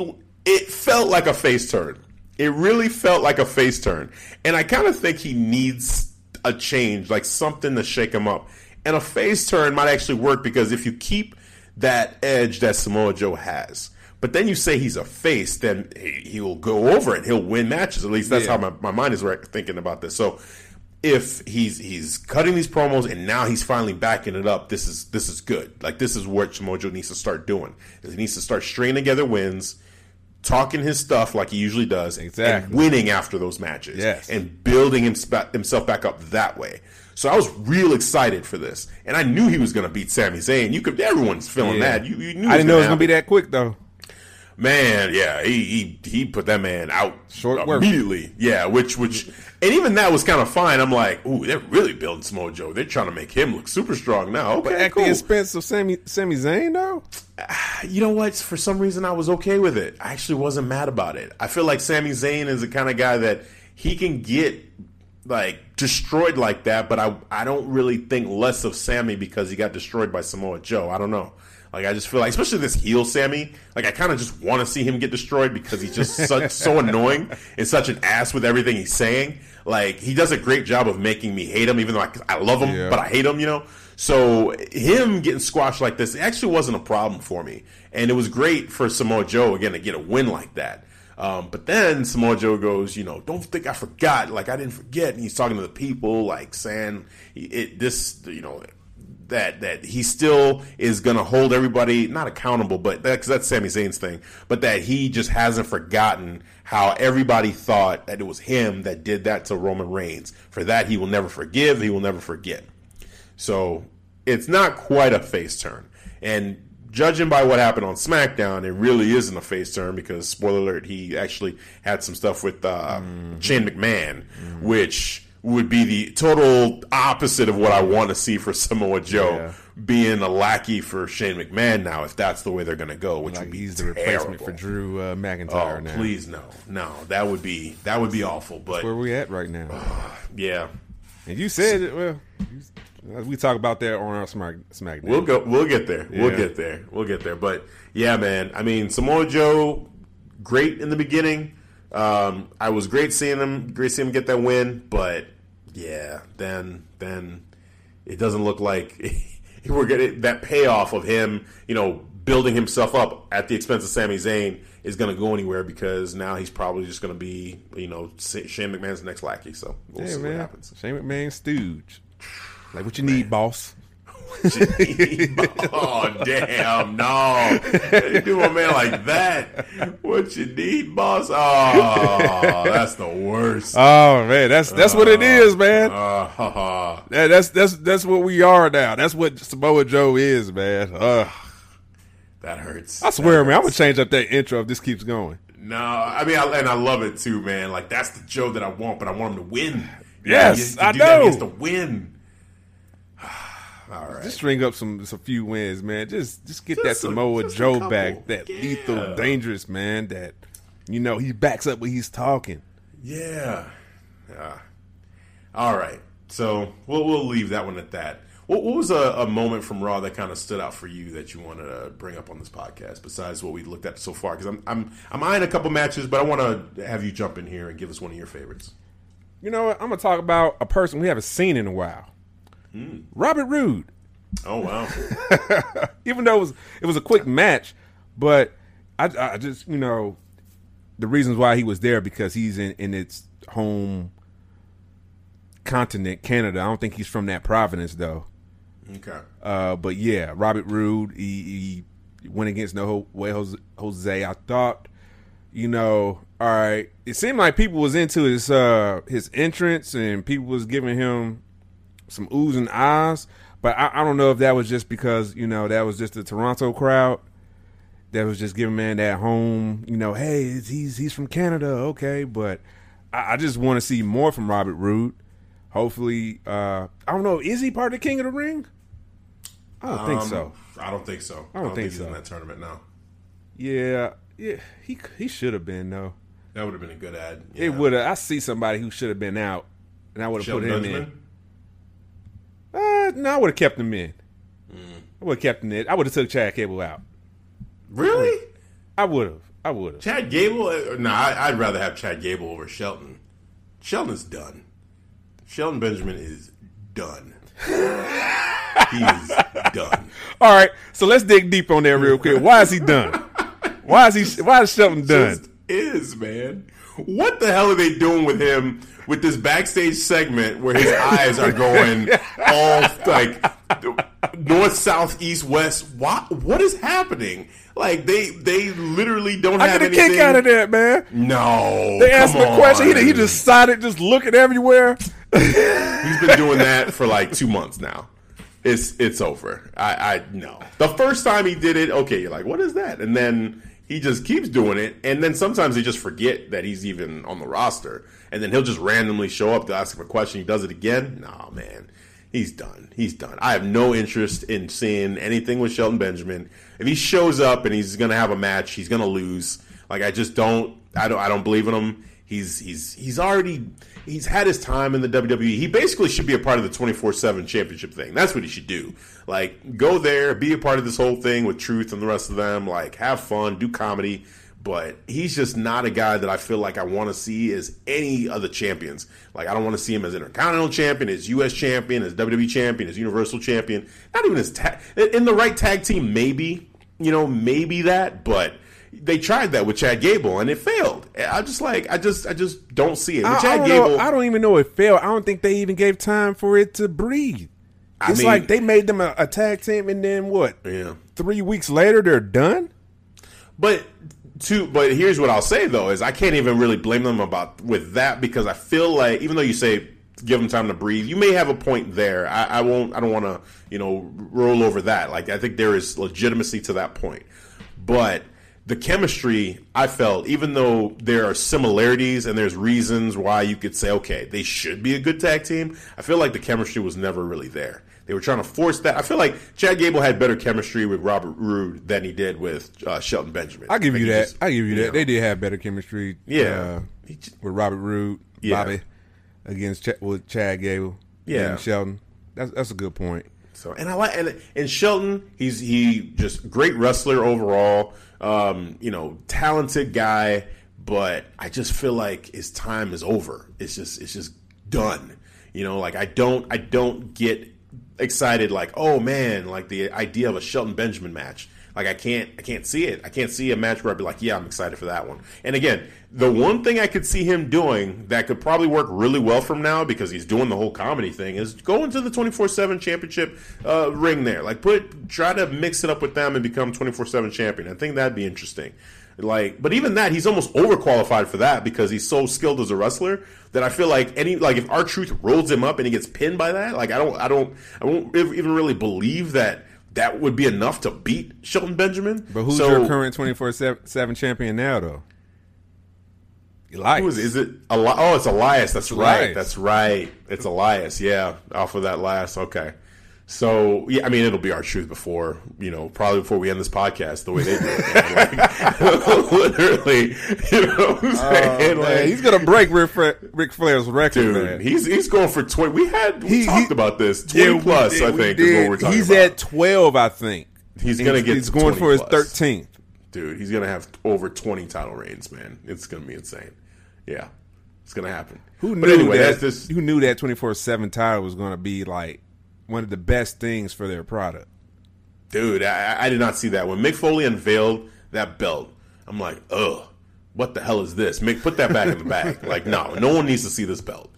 it felt like a face turn. It really felt like a face turn, and I kind of think he needs a change, like something to shake him up, and a face turn might actually work, because if you keep that edge that Samoa Joe has, but then you say he's a face, then he'll go over it. He'll win matches. At least that's yeah. how my, my mind is thinking about this. So if he's he's cutting these promos and now he's finally backing it up, this is this is good. Like, this is what Samoa Joe needs to start doing. He needs to start stringing together wins, talking his stuff like he usually does, exactly. and winning after those matches, yes. and building himself back up that way. So I was real excited for this, and I knew he was going to beat Sami Zayn. You could, everyone's feeling yeah. that. You, you knew I didn't know it was going to be that quick though. Man, yeah, he, he he put that man out short immediately. Work. Yeah, which which and even that was kind of fine. I'm like, ooh, they're really building Samoa Joe. They're trying to make him look super strong now. Okay, but at cool. the expense of Sami Sami Zayn, though. You know what? For some reason, I was okay with it. I actually wasn't mad about it. I feel like Sami Zayn is the kind of guy that he can get like destroyed like that, but I I don't really think less of Sami because he got destroyed by Samoa Joe. I don't know. Like, I just feel like, especially this heel Sami, like, I kind of just want to see him get destroyed because he's just such, so annoying and such an ass with everything he's saying. Like, he does a great job of making me hate him, even though I, I love him, yeah. but I hate him, you know? So him getting squashed like this actually wasn't a problem for me. And it was great for Samoa Joe, again, to get a win like that. Um, but then Samoa Joe goes, you know, don't think I forgot. Like, I didn't forget. And he's talking to the people, like, saying it, this, you know, That that he still is going to hold everybody, not accountable, but that, 'cause that's Sami Zayn's thing, but that he just hasn't forgotten how everybody thought that it was him that did that to Roman Reigns. For that, he will never forgive. He will never forget. So it's not quite a face turn. And judging by what happened on SmackDown, it really isn't a face turn because, spoiler alert, he actually had some stuff with uh, mm-hmm. Shane McMahon, mm-hmm. which... would be the total opposite of what I want to see for Samoa Joe yeah. being a lackey for Shane McMahon now, if that's the way they're going to go, which like would be he's terrible. The replacement for Drew uh, McIntyre. Oh, now. Please no, no, that would be that would be awful. But that's where we at right now? Uh, yeah, and you said well, you, we talk about that on our Smack, SmackDown. We'll go, we'll get there, yeah. we'll get there, we'll get there. But yeah, man, I mean Samoa Joe, great in the beginning. Um, I was great seeing him, great seeing him get that win, but yeah, then then it doesn't look like we're getting that payoff of him, you know, building himself up at the expense of Sami Zayn is going to go anywhere because now he's probably just going to be, you know, Shane McMahon's next lackey. So we'll yeah, see man. What happens. Shane McMahon's stooge, like what you man. Need, boss. Oh damn no! You do a man like that? What you need, boss? Oh, that's the worst. Oh man, that's that's uh, what it is, man. Uh, uh, uh, that, that's that's that's what we are now. That's what Samoa Joe is, man. Uh, that hurts. I swear, hurts. man, I'm gonna change up that intro if this keeps going. No, I mean, I, and I love it too, man. Like that's the Joe that I want, but I want him to win. Yes, you know, you, you I know. He gets to win. All right. Just string up some, some few wins, man. Just just get just that some, Samoa Joe back, that yeah. lethal, dangerous man. That you know he backs up when he's talking. Yeah. Uh, all right. So we'll we'll leave that one at that. What, what was a, a moment from Raw that kind of stood out for you that you wanted to bring up on this podcast besides what we looked at so far? Because I'm I'm I'm eyeing a couple matches, but I want to have you jump in here and give us one of your favorites. You know what? I'm going to talk about a person we haven't seen in a while. Mm. Robert Roode. Oh, wow. Even though it was it was a quick match, but I, I just, you know, the reasons why he was there because he's in, in its home continent, Canada. I don't think he's from that province, though. Okay. Uh, but, yeah, Robert Roode, he, he went against No Way Jose. I thought, you know, all right, it seemed like people was into his uh, his entrance and people was giving him some oohs and ahs. But I, I don't know if that was just because, you know, that was just the Toronto crowd that was just giving man that home, you know, hey, it's, he's he's from Canada, okay. But I, I just want to see more from Robert Roode. Hopefully, uh, I don't know, is he part of the King of the Ring? I don't um, think so. I don't think so. I don't, I don't think, think he's so. in that tournament now. Yeah, yeah, he he should have been though. That would have been a good ad. Yeah. It would have. I see somebody who should have been out, and I would have put him Benjamin? in. Uh, no, I would have kept him in. Mm. I would have kept him in. I would have took Chad Gable out. Really? I would have. I would have. Chad Gable? No, I, I'd rather have Chad Gable over Shelton. Shelton's done. Shelton Benjamin is done. He is done. All right, so let's dig deep on that real quick. Why is he done? Why is he? Why is Shelton done? Just, is, man. What the hell are they doing with him with this backstage segment where his eyes are going all like north, south, east, west? What what is happening? Like they they literally don't I have anything. I get a kick out of that, man. No. They asked him a question. He, he just started just looking everywhere. He's been doing that for like two months now. It's it's over. I, I no. The first time he did it, okay, you're like, what is that? And then he just keeps doing it, and then sometimes they just forget that he's even on the roster, and then he'll just randomly show up to ask him a question. He does it again. Nah, man. He's done. He's done. I have no interest in seeing anything with Shelton Benjamin. If he shows up and he's going to have a match, he's going to lose. Like, I just don't I don't, I don't believe in him. He's he's he's already he's had his time in the W W E. He basically should be a part of the twenty-four seven championship thing. That's what he should do. Like, go there, be a part of this whole thing with Truth and the rest of them. Like, have fun, do comedy. But he's just not a guy that I feel like I want to see as any other champions. Like, I don't want to see him as Intercontinental Champion, as U S Champion, as W W E Champion, as Universal Champion. Not even as ta- in the right tag team, maybe. You know, maybe that, but they tried that with Chad Gable and it failed. I just like I just I just don't see it. With I, Chad I Gable, know, I don't even know it failed. I don't think they even gave time for it to breathe. I it's mean, like they made them a, a tag team and then what? Yeah. Three weeks later they're done. But two but here's what I'll say though is I can't even really blame them about with that because I feel like even though you say give them time to breathe. You may have a point there. I, I won't. I don't want to, you know, roll over that. Like I think there is legitimacy to that point, but the chemistry I felt, even though there are similarities and there's reasons why you could say, okay, they should be a good tag team. I feel like the chemistry was never really there. They were trying to force that. I feel like Chad Gable had better chemistry with Robert Roode than he did with uh, Shelton Benjamin. I give you that. Just, I give you, you that. Know. They did have better chemistry. Yeah, uh, with Robert Roode, yeah. Bobby. Against Ch- with Chad Gable, yeah, and Shelton. That's that's a good point. So and I like and, and Shelton. He's he just great wrestler overall. Um, you know, talented guy. But I just feel like his time is over. It's just it's just done. You know, like I don't I don't get excited like oh man like the idea of a Shelton Benjamin match. Like I can't I can't see it. I can't see a match where I'd be like, yeah, I'm excited for that one. And again, the one thing I could see him doing that could probably work really well from now because he's doing the whole comedy thing is go into the twenty-four seven championship uh, ring there. Like put try to mix it up with them and become twenty-four seven champion. I think that'd be interesting. Like, but even that, he's almost overqualified for that because he's so skilled as a wrestler that I feel like any like if R-Truth rolls him up and he gets pinned by that, like I don't I don't I won't even really believe that that would be enough to beat Shelton Benjamin. But who's so, your current twenty-four seven champion now, though? Elias. Who is, is it? Eli- oh, it's Elias. That's it's right. Elias. That's right. It's Elias, yeah, off of that last. Okay. So, yeah, I mean, it'll be R-Truth before, you know, probably before we end this podcast, the way they do it. Like, literally, you know what I'm saying? Uh, like, man, he's going to break Ric, Fla- Ric Flair's record, dude, man. He's, he's going for twenty. We had, we he, talked he, about this. twenty yeah, plus, did, I think, is what we're talking he's about. He's at twelve, I think. He's going to get He's going for his plus. thirteenth. Dude, he's going to have over twenty title reigns, man. It's going to be insane. Yeah, it's going to happen. Who knew, but anyway, that, that's this, who knew that twenty-four seven title was going to be like one of the best things for their product. Dude, I, I did not see that. When Mick Foley unveiled that belt, I'm like, ugh, what the hell is this? Mick, put that back in the bag. Like, no, no one needs to see this belt.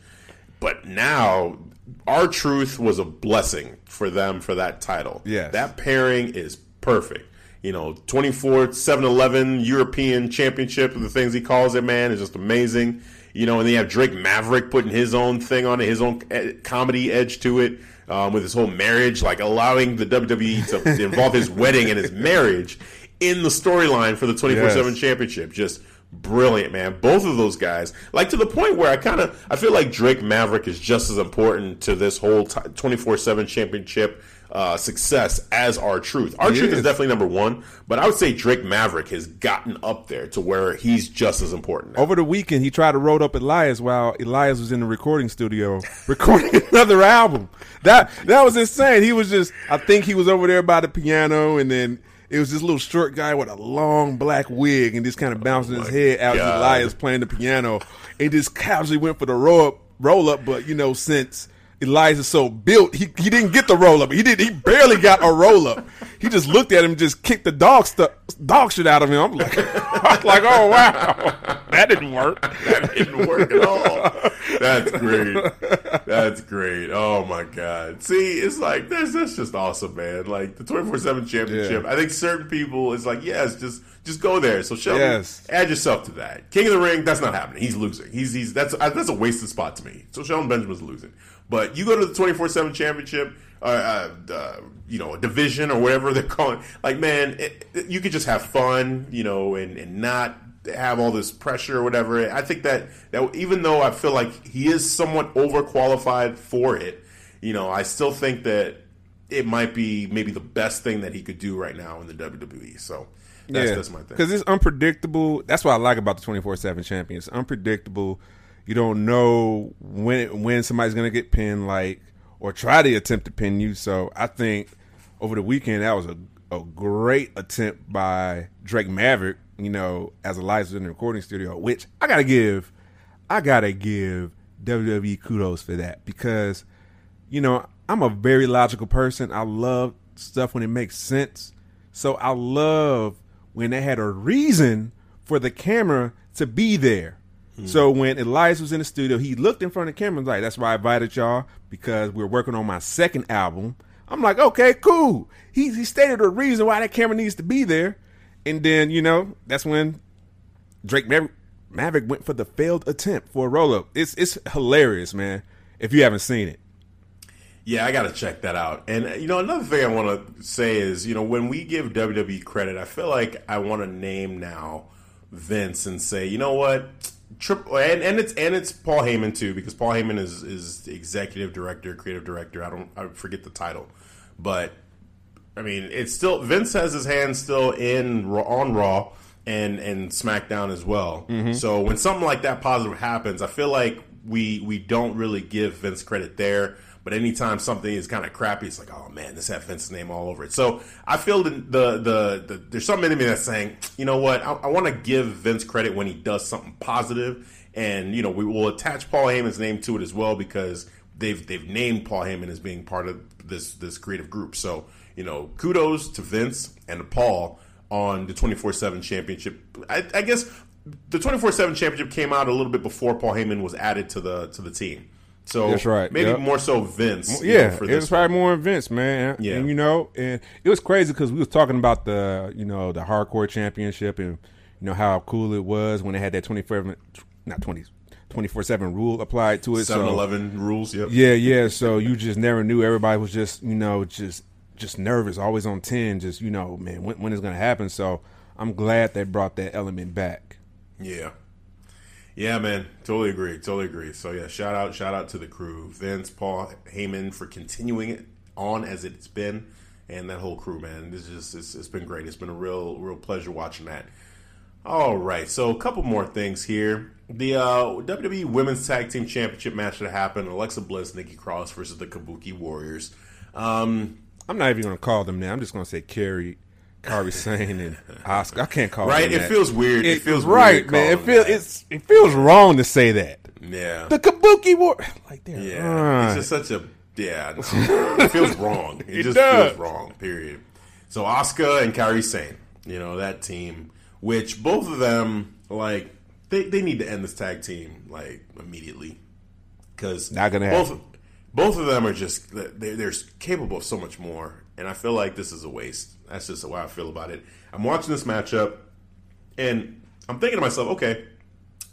But now, R-Truth was a blessing for them for that title. Yes. That pairing is perfect. You know, twenty-four seven eleven European Championship, the things he calls it, man, is just amazing. You know, and they have Drake Maverick putting his own thing on it, his own comedy edge to it. Um, with his whole marriage, like allowing the W W E to involve his wedding and his marriage in the storyline for the twenty-four seven yes. championship. Just brilliant, man. Both of those guys, like to the point where I kind of, I feel like Drake Maverick is just as important to this whole t- twenty-four seven championship uh, success as R-Truth. R-Truth is. is definitely number one, but I would say Drake Maverick has gotten up there to where he's just as important now. Over the weekend, he tried to road up Elias while Elias was in the recording studio recording another album. That that was insane. He was just, I think he was over there by the piano, and then it was this little short guy with a long black wig and just kind of bouncing oh his head out God. As Elias playing the piano, and just casually went for the roll up, roll up, but you know, since Elias is so built, he, he didn't get the roll up. He did. He barely got a roll up. He just looked at him, and just kicked the dog stuff, dog shit out of him. I'm like, I'm like, oh wow, that didn't work. That didn't work at all. That's great. That's great. Oh my God. See, it's like that's that's just awesome, man. Like the twenty-four seven championship. Yeah. I think certain people is like, yes, just just go there. So Shelton, yes. add yourself to that. King of the Ring. That's not happening. He's losing. He's he's that's that's a wasted spot to me. So Shelton Benjamin's losing. But you go to the twenty-four seven championship, uh, uh, you know, division or whatever they're calling it. Like, man, it, it, you could just have fun, you know, and, and not have all this pressure or whatever. I think that, that even though I feel like he is somewhat overqualified for it, you know, I still think that it might be maybe the best thing that he could do right now in the W W E. So that's, yeah. that's my thing. Because it's unpredictable. That's what I like about the twenty-four seven champion. It's unpredictable. You don't know when when somebody's going to get pinned, like, or try to attempt to pin you. So I think over the weekend, that was a, a great attempt by Drake Maverick, you know, as Elias was in the recording studio, which I got to give, I got to give W W E kudos for that because, you know, I'm a very logical person. I love stuff when it makes sense. So I love when they had a reason for the camera to be there. So when Elias was in the studio, he looked in front of the camera and was like, that's why I invited y'all, because we're working on my second album. I'm like, okay, cool. He he stated a reason why that camera needs to be there. And then, you know, that's when Drake Maver- Maverick went for the failed attempt for a roll-up. It's, it's hilarious, man, if you haven't seen it. Yeah, I got to check that out. And, you know, another thing I want to say is, you know, when we give W W E credit, I feel like I want to name now Vince and say, you know what? Triple and, and it's and it's Paul Heyman too, because Paul Heyman is is executive director, creative director. I don't I forget the title, but I mean it's still Vince has his hands still in on Raw and and SmackDown as well. Mm-hmm. So when something like that positive happens, I feel like we we don't really give Vince credit there. But anytime something is kind of crappy, it's like, oh man, this had Vince's name all over it. So I feel the the the, the there's something in me that's saying, you know what, I, I want to give Vince credit when he does something positive, and you know we will attach Paul Heyman's name to it as well because they've they've named Paul Heyman as being part of this this creative group. So you know, kudos to Vince and to Paul on the twenty-four seven championship. I, I guess the twenty-four seven championship came out a little bit before Paul Heyman was added to the to the team. So that's right. Maybe yep. more so Vince. Yeah, you know, for this it was probably one. more Vince, man. Yeah, and, you know, and it was crazy because we was talking about the you know the hardcore championship and you know how cool it was when they had that twenty-four not twenty twenty-four seven rule applied to it. seven eleven so, rules. Yep. Yeah, yeah. So you just never knew. Everybody was just you know just just nervous, always on ten. Just you know, man, when, when is going to happen? So I'm glad they brought that element back. Yeah. Yeah, man. Totally agree. Totally agree. So, yeah, shout out shout out to the crew. Vince, Paul, Heyman for continuing it on as it's been, and that whole crew, man. This just it's, it's been great. It's been a real, real pleasure watching that. All right, so a couple more things here. The uh, W W E Women's Tag Team Championship match that happened: Alexa Bliss, Nikki Cross versus the Kabuki Warriors. Um, I'm not even going to call them now. I'm just going to say Kairi, Kairi Sane and Asuka. I can't call right? them that. It feels weird. It, it feels right, weird man. It feels it's it feels wrong to say that. Yeah, the Kabuki Warriors. Like they're yeah, right. It's just such a yeah. It feels wrong. It, it just does. feels wrong. Period. So Asuka and Kairi Sane, you know that team. Which both of them, like, they, they need to end this tag team, like, immediately. Because not gonna both, happen. Both of them are just, they're, they're capable of so much more. And I feel like this is a waste. That's just the way I feel about it. I'm watching this matchup, and I'm thinking to myself, okay,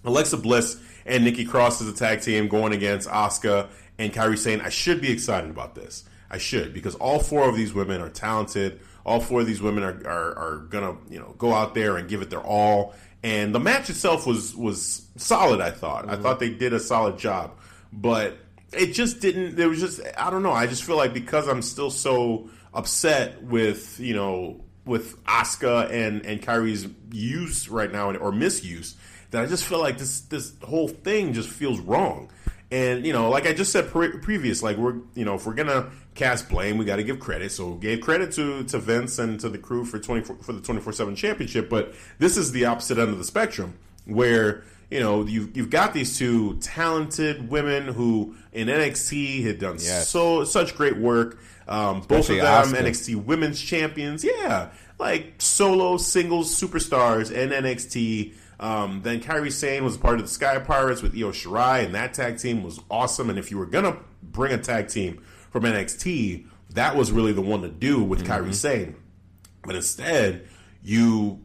Alexa Bliss and Nikki Cross as a tag team going against Asuka and Kairi Sane. I should be excited about this. I should, because all four of these women are talented. All four of these women are, are, are going to, you know, go out there and give it their all. And the match itself was, was solid, I thought. Mm-hmm. I thought they did a solid job. But it just didn't – there was just – I don't know. I just feel like because I'm still so upset with, you know, with Asuka and, and Kairi's use right now or misuse, that I just feel like this, this whole thing just feels wrong. And, you know, like I just said pre- previous, like we're, you know, if we're going to cast blame, we got to give credit. So gave credit to, to Vince and to the crew for twenty-four for the twenty-four seven championship. But this is the opposite end of the spectrum where, you know, you've, you've got these two talented women who in N X T had done yes. so such great work. Um, both of them Asuka. N X T women's champions. Yeah. Like solo singles superstars in N X T. Um, then Kairi Sane was part of the Sky Pirates with Io Shirai, and that tag team was awesome. And if you were going to bring a tag team from N X T, that was really the one to do with mm-hmm. Kairi Sane. But instead, you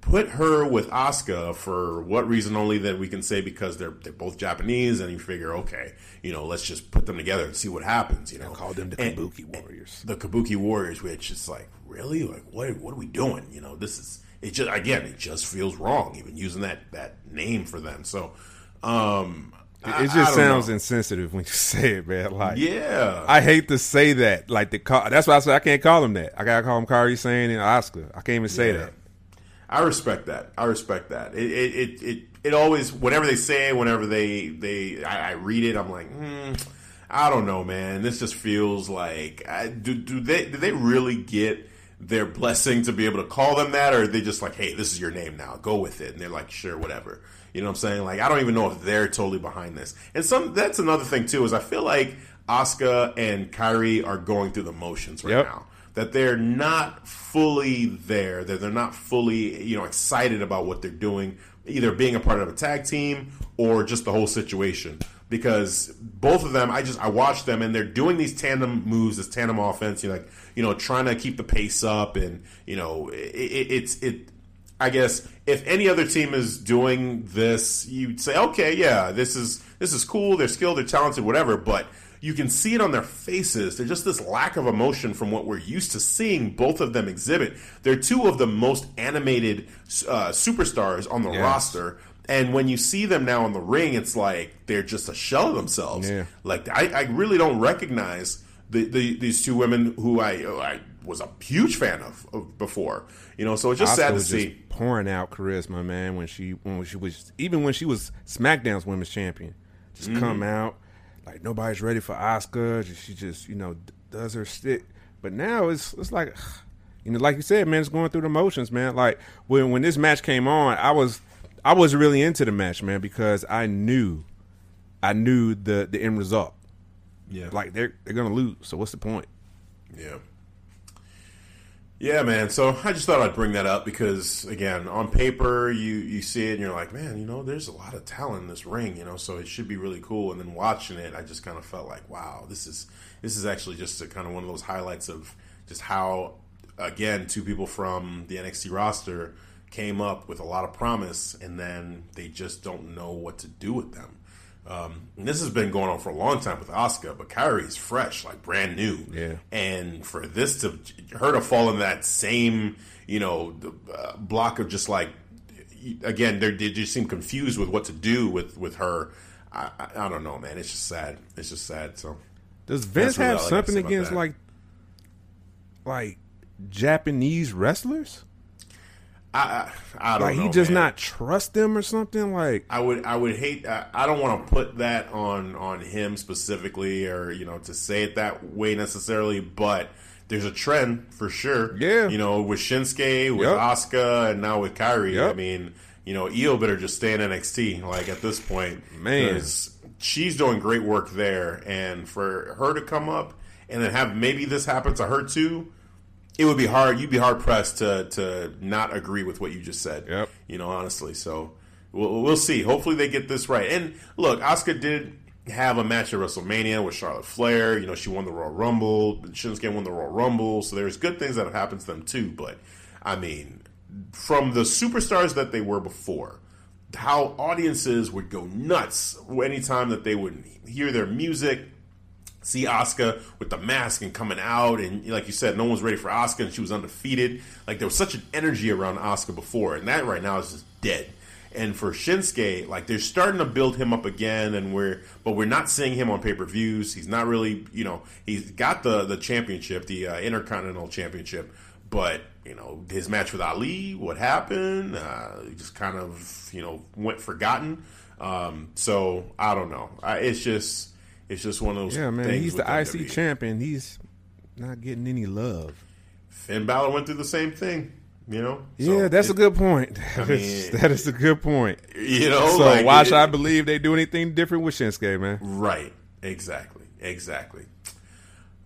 put her with Asuka for what reason only that we can say because they're they're both Japanese, and you figure, okay, you know, let's just put them together and see what happens. You know, call them the Kabuki and, Warriors. The Kabuki Warriors, which is like, really? Like, what, what are we doing? You know, this is... It just again, it just feels wrong even using that, that name for them. So, um, I, it just sounds know. insensitive when you say it, man. Like, yeah, I hate to say that. Like the that's why I said I can't call them that. I gotta call them Kairi Sane and Asuka. I can't even say yeah. that. I respect that. I respect that. It it it it, it always whenever they say, whenever they they I, I read it, I'm like, hmm, I don't know, man. This just feels like I, do do they do they really get their blessing to be able to call them that, or are they just like, hey, this is your name now, go with it, and they're like, sure, whatever, you know what I'm saying? Like, I don't even know if they're totally behind this. And some that's another thing too, is I feel like Asuka and Kairi are going through the motions right yep. now, that they're not fully there, that they're not fully, you know, excited about what they're doing, either being a part of a tag team or just the whole situation. Because both of them, I just I watched them, and they're doing these tandem moves, this tandem offense. You're like, you know, trying to keep the pace up, and you know, it, it, it's it. I guess if any other team is doing this, you'd say, okay, yeah, this is this is cool. They're skilled, they're talented, whatever. But you can see it on their faces. There's just this lack of emotion from what we're used to seeing both of them exhibit. They're two of the most animated uh, superstars on the yeah. roster. And when you see them now in the ring, it's like they're just a shell of themselves. Yeah. Like, I, I really don't recognize the, the, these two women who I I was a huge fan of, of before. You know, so it's just Asuka sad to was see. Just pouring out charisma, man, when she when she was even when she was SmackDown's Women's Champion, just mm-hmm. come out like nobody's ready for Asuka. She just, you know, does her shit. But now it's it's like, you know, like you said, man, it's going through the motions, man. Like when when this match came on, I was. I was really into the match, man, because I knew, I knew the, the end result. Yeah, like they're they're gonna lose. So what's the point? Yeah, yeah, man. So I just thought I'd bring that up because again, on paper, you you see it and you're like, man, you know, there's a lot of talent in this ring, you know, so it should be really cool. And then watching it, I just kind of felt like, wow, this is this is actually just a, kind of one of those highlights of just how, again, two people from the N X T roster came up with a lot of promise, and then they just don't know what to do with them. Um, and this has been going on for a long time with Asuka, but Kairi's fresh, like brand new. Yeah. And for this to her to fall in that same, you know, uh, block of just like, again, they just seem confused with what to do with with her. I, I, I don't know, man. It's just sad. It's just sad. So does Vince have something against like like Japanese wrestlers? I I, I don't like, know. He just man. not trust them or something. Like I would I would hate. I, I don't want to put that on on him specifically, or you know, to say it that way necessarily, but. There's a trend for sure. Yeah. You know, with Shinsuke, with yep. Asuka, and now with Kairi. Yep. I mean, you know, Io better just stay in N X T, like, at this point. Man. She's doing great work there. And for her to come up and then have maybe this happen to her too, it would be hard. You'd be hard-pressed to to not agree with what you just said. Yep. You know, honestly. So, we'll, we'll see. Hopefully they get this right. And, look, Asuka did... have a match at WrestleMania with Charlotte Flair. You know, she won the Royal Rumble. Shinsuke won the Royal Rumble. So there's good things that have happened to them too. But, I mean, from the superstars that they were before, how audiences would go nuts anytime that they would hear their music, see Asuka with the mask and coming out. And like you said, no one was ready for Asuka and she was undefeated. Like, there was such an energy around Asuka before. And that right now is just dead. And for Shinsuke, like, they're starting to build him up again, and we're but we're not seeing him on pay-per-views. He's not really, you know, he's got the, the championship, the uh, Intercontinental Championship, but, you know, his match with Ali, what happened, uh, just kind of, you know, went forgotten. Um, so, I don't know. I, it's just it's just one of those yeah, man, things. He's the I C champion. He's not getting any love. Finn Balor went through the same thing. You know, so yeah, that's it, a good point. I mean, that is a good point. You know, so like why it, should I believe they do anything different with Shinsuke, man? Right, exactly, exactly.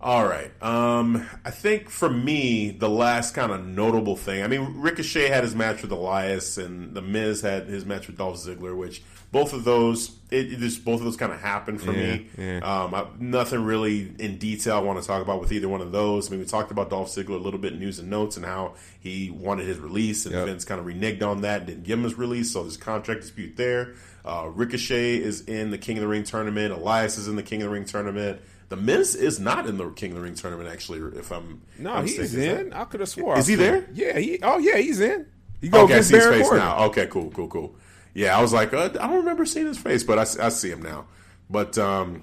All right, um, I think for me, the last kind of notable thing. I mean, Ricochet had his match with Elias, and The Miz had his match with Dolph Ziggler. Which both of those, it, it just both of those kind of happened for yeah, me. Yeah. Um, I, nothing really in detail I want to talk about with either one of those. I mean, we talked about Dolph Ziggler a little bit in news and notes, and how he wanted his release, and yep. Vince kind of reneged on that and didn't give him his release. So there's a contract dispute there. Uh, Ricochet is in the King of the Ring tournament. Elias is in the King of the Ring tournament. The Miz is not in the King of the Ring tournament, actually. If I'm no, I'm he's in. That. I could have swore. Is he there? Yeah. He, oh, yeah. He's in. He go okay, I see his face Gordon. now. Okay, cool, cool, cool. Yeah, I was like, uh, I don't remember seeing his face, but I, I see him now. But um,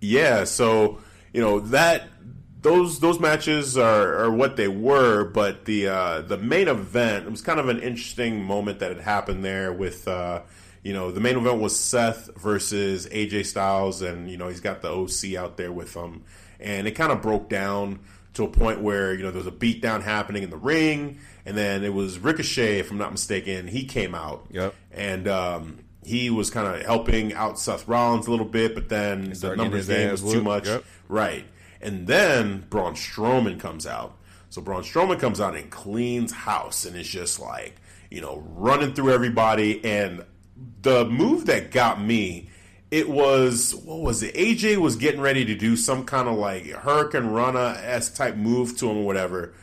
yeah, so you know that those those matches are, are what they were. But the uh, the main event, it was kind of an interesting moment that had happened there with. Uh, You know, the main event was Seth versus A J Styles, and, you know, he's got the O C out there with him. And it kind of broke down to a point where, you know, there was a beatdown happening in the ring, and then it was Ricochet, if I'm not mistaken, he came out. Yep. And um, he was kind of helping out Seth Rollins a little bit, but then the numbers game was too much. Yep. Right. And then Braun Strowman comes out. So Braun Strowman comes out and cleans house, and it's just like, you know, running through everybody, and the move that got me, it was, what was it? A J was getting ready to do some kind of like Hurricane Rana-esque type move to him or whatever.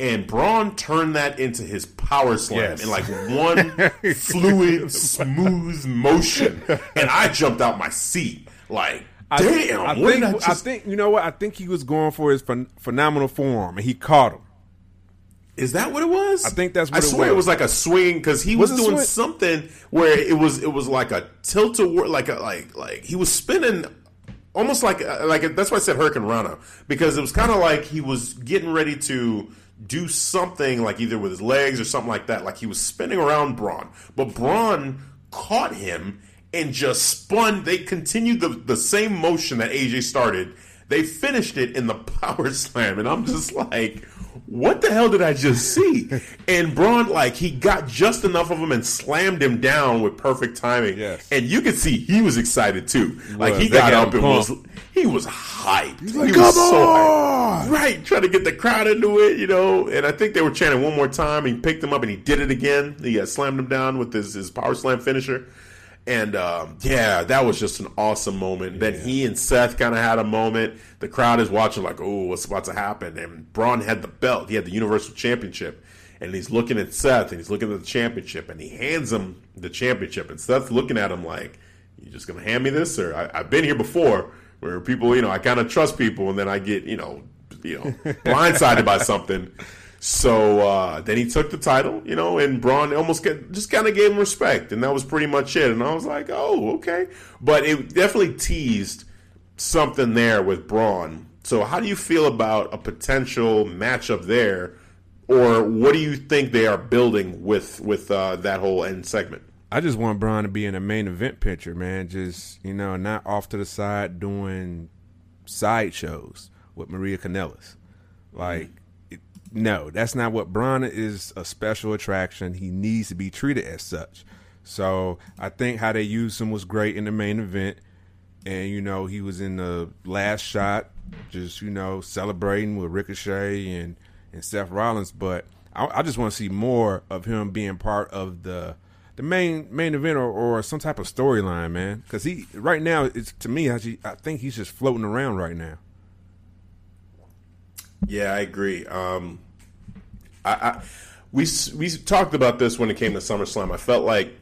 And Braun turned that into his power slam yes. in like one fluid, smooth motion. And I jumped out my seat. Like, I damn. Think, I, think, I, just... I think, you know what? I think he was going for his phen- phenomenal form, and he caught him. Is that what it was? I think that's what I it was. I swear it was like a swing, because he was, was doing swing? something where it was it was like a tilt a whirl, like a, like like he was spinning almost like like a, that's why I said Hurricane Rana, because it was kind of like he was getting ready to do something like either with his legs or something like that, like he was spinning around Braun, but Braun caught him and just spun. They continued the the same motion that A J started. They finished it in the power slam, and I'm just like, what the hell did I just see? And Braun, like, he got just enough of him and slammed him down with perfect timing. Yes. And you could see he was excited, too. Like, well, he got up and was, he was hyped. He's like, he come was so on! Hyped. Right, trying to get the crowd into it, you know. And I think they were chanting one more time. He picked him up, and he did it again. He uh, slammed him down with his, his power slam finisher. And, um, yeah, that was just an awesome moment. Yeah. Then he and Seth kind of had a moment. The crowd is watching like, oh, what's about to happen? And Braun had the belt. He had the Universal Championship. And he's looking at Seth, and he's looking at the championship. And he hands him the championship. And Seth's looking at him like, you just going to hand me this? Or I- I've been here before where people, you know, I kind of trust people. And then I get, you know, you know, blindsided by something. So uh, then he took the title, you know, and Braun almost get, just kind of gave him respect. And that was pretty much it. And I was like, oh, okay. But it definitely teased something there with Braun So how do you feel about a potential matchup there, or what do you think they are building with with uh, that whole end segment? I just want Braun to be in a main event picture, man. Just, you know, not off to the side doing sideshows with Maria Kanellis. Like, it, no, that's not what Braun is. A special attraction. He needs to be treated as such. So I think how they used him was great in the main event. And, you know, he was in the last shot, just, you know, celebrating with Ricochet and, and Seth Rollins. But I, I just want to see more of him being part of the the main main event or, or some type of storyline, man. Because he, right now, it's, to me, I, I think he's just floating around right now. Yeah, I agree. Um, I, I we we talked about this when it came to SummerSlam. I felt like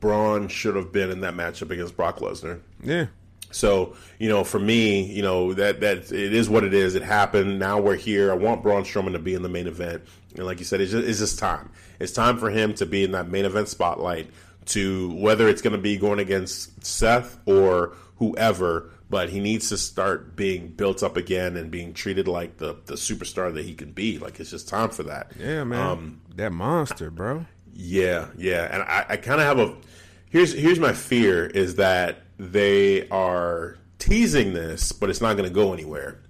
Braun should have been in that matchup against Brock Lesnar. Yeah. So, you know, for me, you know, that, that it is what it is. It happened. Now we're here. I want Braun Strowman to be in the main event. And like you said, it's just, it's just time. It's time for him to be in that main event spotlight, to whether it's going to be going against Seth or whoever. But he needs to start being built up again and being treated like the, the superstar that he can be. Like, it's just time for that. Yeah, man. Um, that monster, bro. Yeah, yeah. And I, I kind of have a – here's here's my fear is that they are teasing this, but it's not going to go anywhere.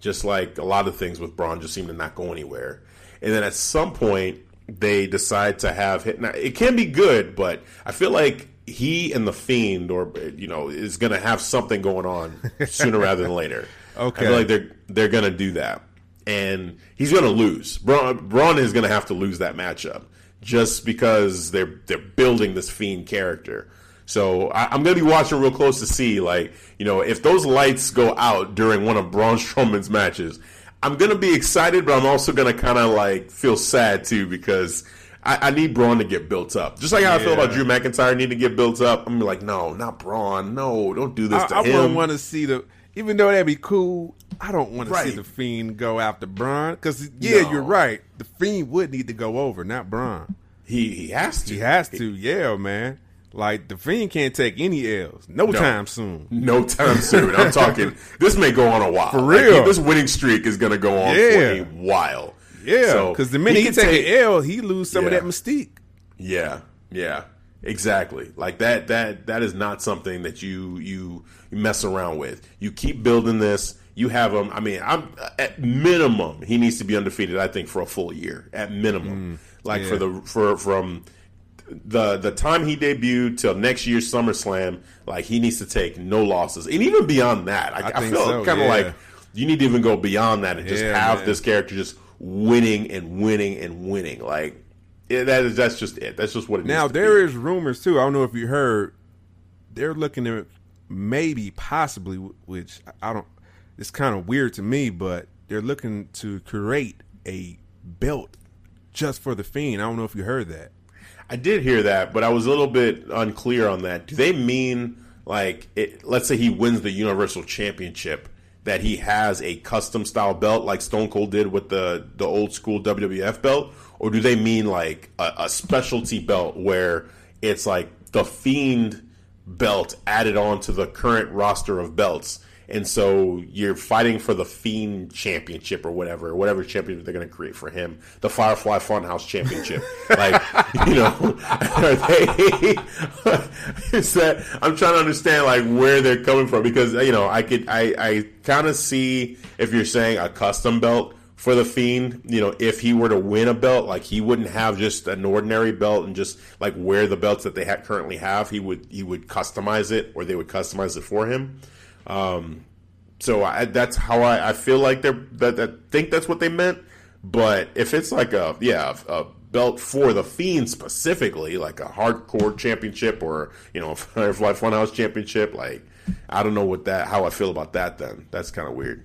Just like a lot of things with Braun just seem to not go anywhere. And then at some point, they decide to have him. Now, it can be good, but I feel like he and The Fiend, or, you know, is going to have something going on sooner rather than later. Okay. I feel like they're they're going to do that. And he's going to lose. Braun, Braun is going to have to lose that matchup just because they're they're building this Fiend character. So I, I'm going to be watching real close to see, like, you know, if those lights go out during one of Braun Strowman's matches, I'm going to be excited, but I'm also going to kind of, like, feel sad, too, because I, I need Braun to get built up. Just like how yeah. I feel about Drew McIntyre needing to get built up. I'm like, no, not Braun. No, don't do this I, to I him. I wouldn't want to see the – even though that'd be cool, I don't want right. to see The Fiend go after Braun. Because, yeah, no. You're right. The Fiend would need to go over, not Braun. He, he has to. He has to, yeah, man. Like, The Fiend can't take any L's. No, no time soon. No time soon. I'm talking, this may go on a while. For real. Like, this winning streak is going to go on yeah. for a while. Yeah, because so, the minute he, he take, take an L, he lose some yeah. of that mystique. Yeah, yeah, exactly. Like, that that that is not something that you, you mess around with. You keep building this. You have him. I mean, I'm at minimum, he needs to be undefeated, I think, for a full year. At minimum. Mm, like, yeah. for the for from... The the time he debuted till next year's SummerSlam, like, he needs to take no losses. And even beyond that, I, I, I feel so, kind of yeah. like you need to even go beyond that and just yeah, have man. this character just winning and winning and winning. Like, it, that is, that's just it. That's just what it now, needs to there be. Is rumors, too. I don't know if you heard. They're looking at maybe, possibly, which I don't, it's kind of weird to me, but they're looking to create a belt just for The Fiend. I don't know if you heard that. I did hear that, but I was a little bit unclear on that. Do they mean, like, it, let's say he wins the Universal Championship, that he has a custom-style belt like Stone Cold did with the, the old-school W W F belt? Or do they mean, like, a, a specialty belt where it's, like, The Fiend belt added on to the current roster of belts? And so you're fighting for the Fiend Championship or whatever, whatever championship they're going to create for him, the Firefly Funhouse Championship. Like, you know, are they? Is that? I'm trying to understand, like, where they're coming from, because, you know, I could, I, I kind of see if you're saying a custom belt for the Fiend, you know, if he were to win a belt, like, he wouldn't have just an ordinary belt and just, like, wear the belts that they ha- currently have. He would, he would customize it, or they would customize it for him. Um, so I, that's how I, I feel like they're, that, that think that's what they meant. But if it's like a, yeah, a, a belt for the Fiend specifically, like a hardcore championship or, you know, a Firefly Funhouse championship, like, I don't know what that, how I feel about that then. That's kind of weird.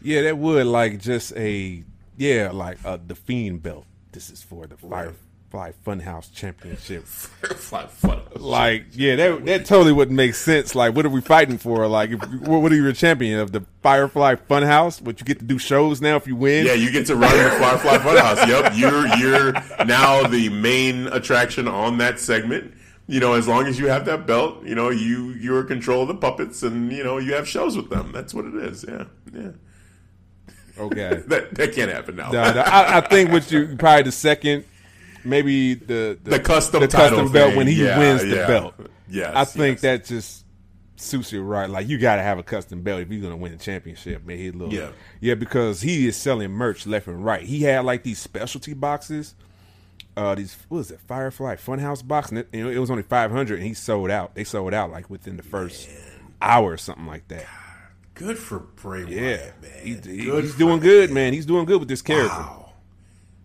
Yeah, that would, like, just a, yeah, like a, the Fiend belt. This is for the Firefly. Firefly Funhouse Championship. Firefly Funhouse. Like, yeah, that that totally wouldn't make sense. Like, what are we fighting for? Like, if, what are you a champion of? The Firefly Funhouse? What, you get to do shows now if you win? Yeah, you get to run the Firefly Funhouse. Yep, you're you're now the main attraction on that segment. You know, as long as you have that belt, you know, you you're in control of the puppets, and, you know, you have shows with them. That's what it is. Yeah, yeah. Okay. that that can't happen now. No, no, I, I think what you probably the second, maybe the the, the custom the title custom belt thing. When he yeah, wins the yeah. belt. Yes, I think yes. that just suits you right. Like, you got to have a custom belt if you're going to win the championship. Man, he look, yeah. yeah, because he is selling merch left and right. He had like these specialty boxes. Uh, these what was it? Firefly Funhouse box. And it, you know, it was only five hundred, and he sold out. They sold out like within the first man. hour or something like that. God. Good for Bray Wyatt, yeah. man. He, he, good he's doing good, him. man. He's doing good with this character. Wow.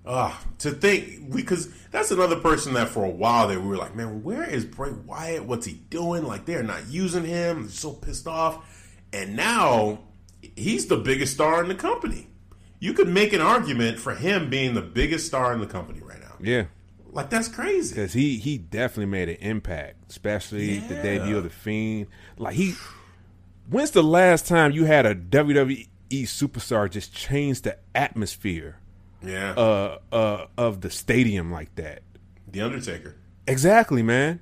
Uh, to think, because that's another person that for a while there we were like, man, where is Bray Wyatt? What's he doing? Like, they're not using him. They're so pissed off. And now he's the biggest star in the company. You could make an argument for him being the biggest star in the company right now. Yeah. Like, that's crazy. Because he, he definitely made an impact, especially yeah. the debut of The Fiend. Like, he... When's the last time you had a W W E superstar just change the atmosphere yeah. uh, uh, of the stadium like that? The Undertaker. Exactly, man.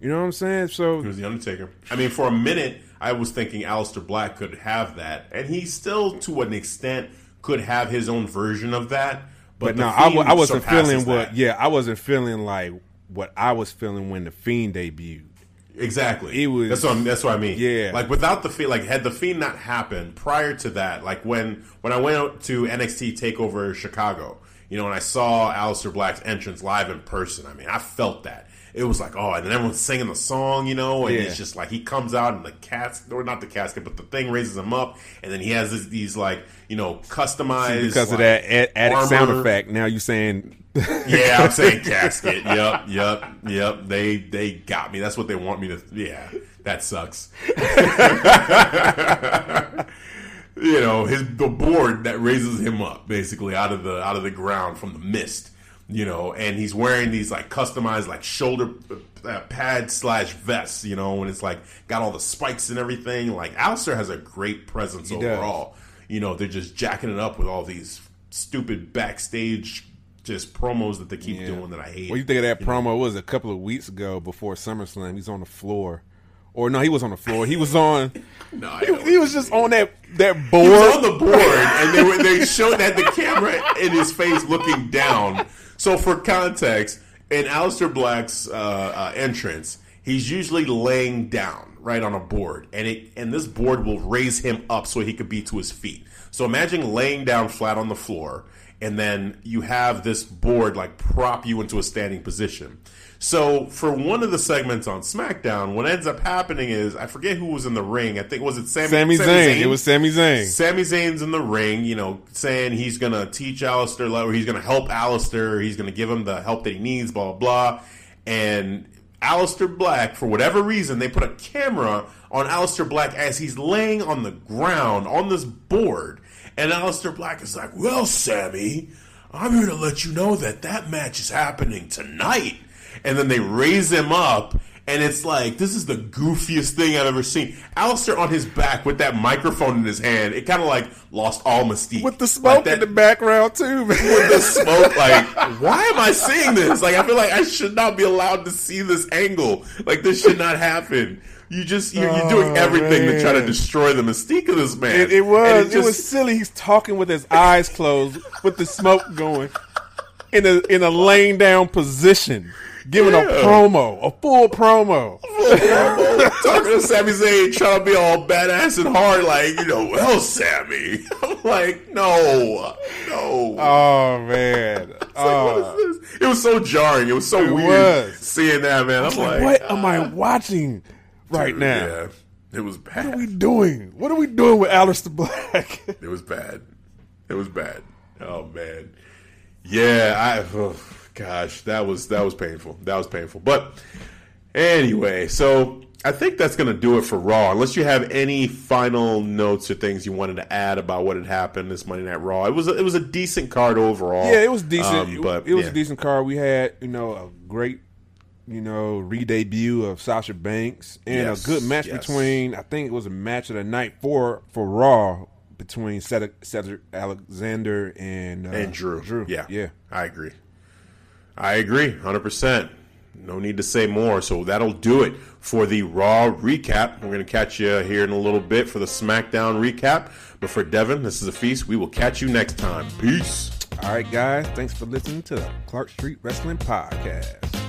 You know what I'm saying? So it was The Undertaker. I mean, for a minute, I was thinking Aleister Black could have that, and he still, to an extent, could have his own version of that. But, but no, I, w- I wasn't feeling what. That. Yeah, I wasn't feeling like what I was feeling when The Fiend debuted. Exactly. It was, that's what I'm, that's what I mean. Yeah. Like, without the Fiend, like, had the Fiend not happened prior to that, like when when I went out to N X T Takeover Chicago, you know, and I saw Aleister Black's entrance live in person. I mean, I felt that. It was like, oh, and then everyone's singing the song, you know, and yeah. it's just like he comes out and the casket, or not the casket, but the thing raises him up, and then he has this, these, like, you know, customized. See, because like, of that ad- added sound effect, now you're saying. yeah, I'm saying casket. Yep, yep, yep. They they got me. That's what they want me to. Yeah, that sucks. You know, his the board that raises him up basically out of the out of the ground from the mist. You know, and he's wearing these like customized like shoulder uh, pad slash vests. You know, and it's like got all the spikes and everything. Like Aleister has a great presence he overall. Does. You know, they're just jacking it up with all these stupid backstage. Just promos that they keep yeah. doing that I hate. Well, you think of that promo, know? It was a couple of weeks ago before SummerSlam. He's on the floor. Or, no, he was on the floor. He was on. no, I he, he was just on that, that board. He was on the board, and they, were, they showed that the camera in his face looking down. So, for context, in Aleister Black's uh, uh, entrance, he's usually laying down, right, on a board. And it and this board will raise him up so he could be to his feet. So, imagine laying down flat on the floor. And then you have this board like prop you into a standing position. So for one of the segments on SmackDown, what ends up happening is, I forget who was in the ring. I think, was it Sami, Sami, Sami Zayn. Zayn? It was Sami Zayn. Sami Zayn's in the ring, you know, saying he's going to teach Aleister, or he's going to help Aleister, he's going to give him the help that he needs, blah, blah, blah. And Aleister Black, for whatever reason, they put a camera on Aleister Black as he's laying on the ground on this board. And Aleister Black is like, well, Sammy, I'm here to let you know that that match is happening tonight. And then they raise him up, and it's like, this is the goofiest thing I've ever seen. Aleister on his back with that microphone in his hand, it kind of like lost all mystique. With the smoke like that, in the background, too, man. With the smoke, like, why am I seeing this? Like, I feel like I should not be allowed to see this angle. Like, this should not happen. You just you're, you're doing everything oh, to try to destroy the mystique of this man. It, it was it, just, it was silly. He's talking with his eyes closed, with the smoke going, in a in a laying down position, giving yeah. a promo, a full promo. Full promo. Talking to Sami Zayn, trying to be all badass and hard, like, you know, well, Sammy. I'm like, no, no. Oh man, it's oh. like, what is this? It was so jarring. It was so it weird was. seeing that, man. I'm like, like, what uh, am I watching? Right Dude, now, yeah. It was bad. What are we doing? What are we doing with Aleister Black? It was bad. It was bad. Oh man, yeah. I oh, gosh, that was that was painful. That was painful. But anyway, so I think that's gonna do it for Raw. Unless you have any final notes or things you wanted to add about what had happened this Monday Night Raw, it was a, it was a decent card overall. Yeah, it was decent. Um, but it was yeah. a decent card. We had you know a great. You know, re-debut of Sasha Banks and yes, a good match yes. between, I think it was a match of the night for for Raw between Cedric, Cedric Alexander and uh, and Drew. Drew. Yeah, yeah, I agree. I agree, one hundred percent. No need to say more. So that'll do it for the Raw recap. We're going to catch you here in a little bit for the SmackDown recap. But for Devin, this is a feast. We will catch you next time. Peace. All right, guys. Thanks for listening to the Clark Street Wrestling Podcast.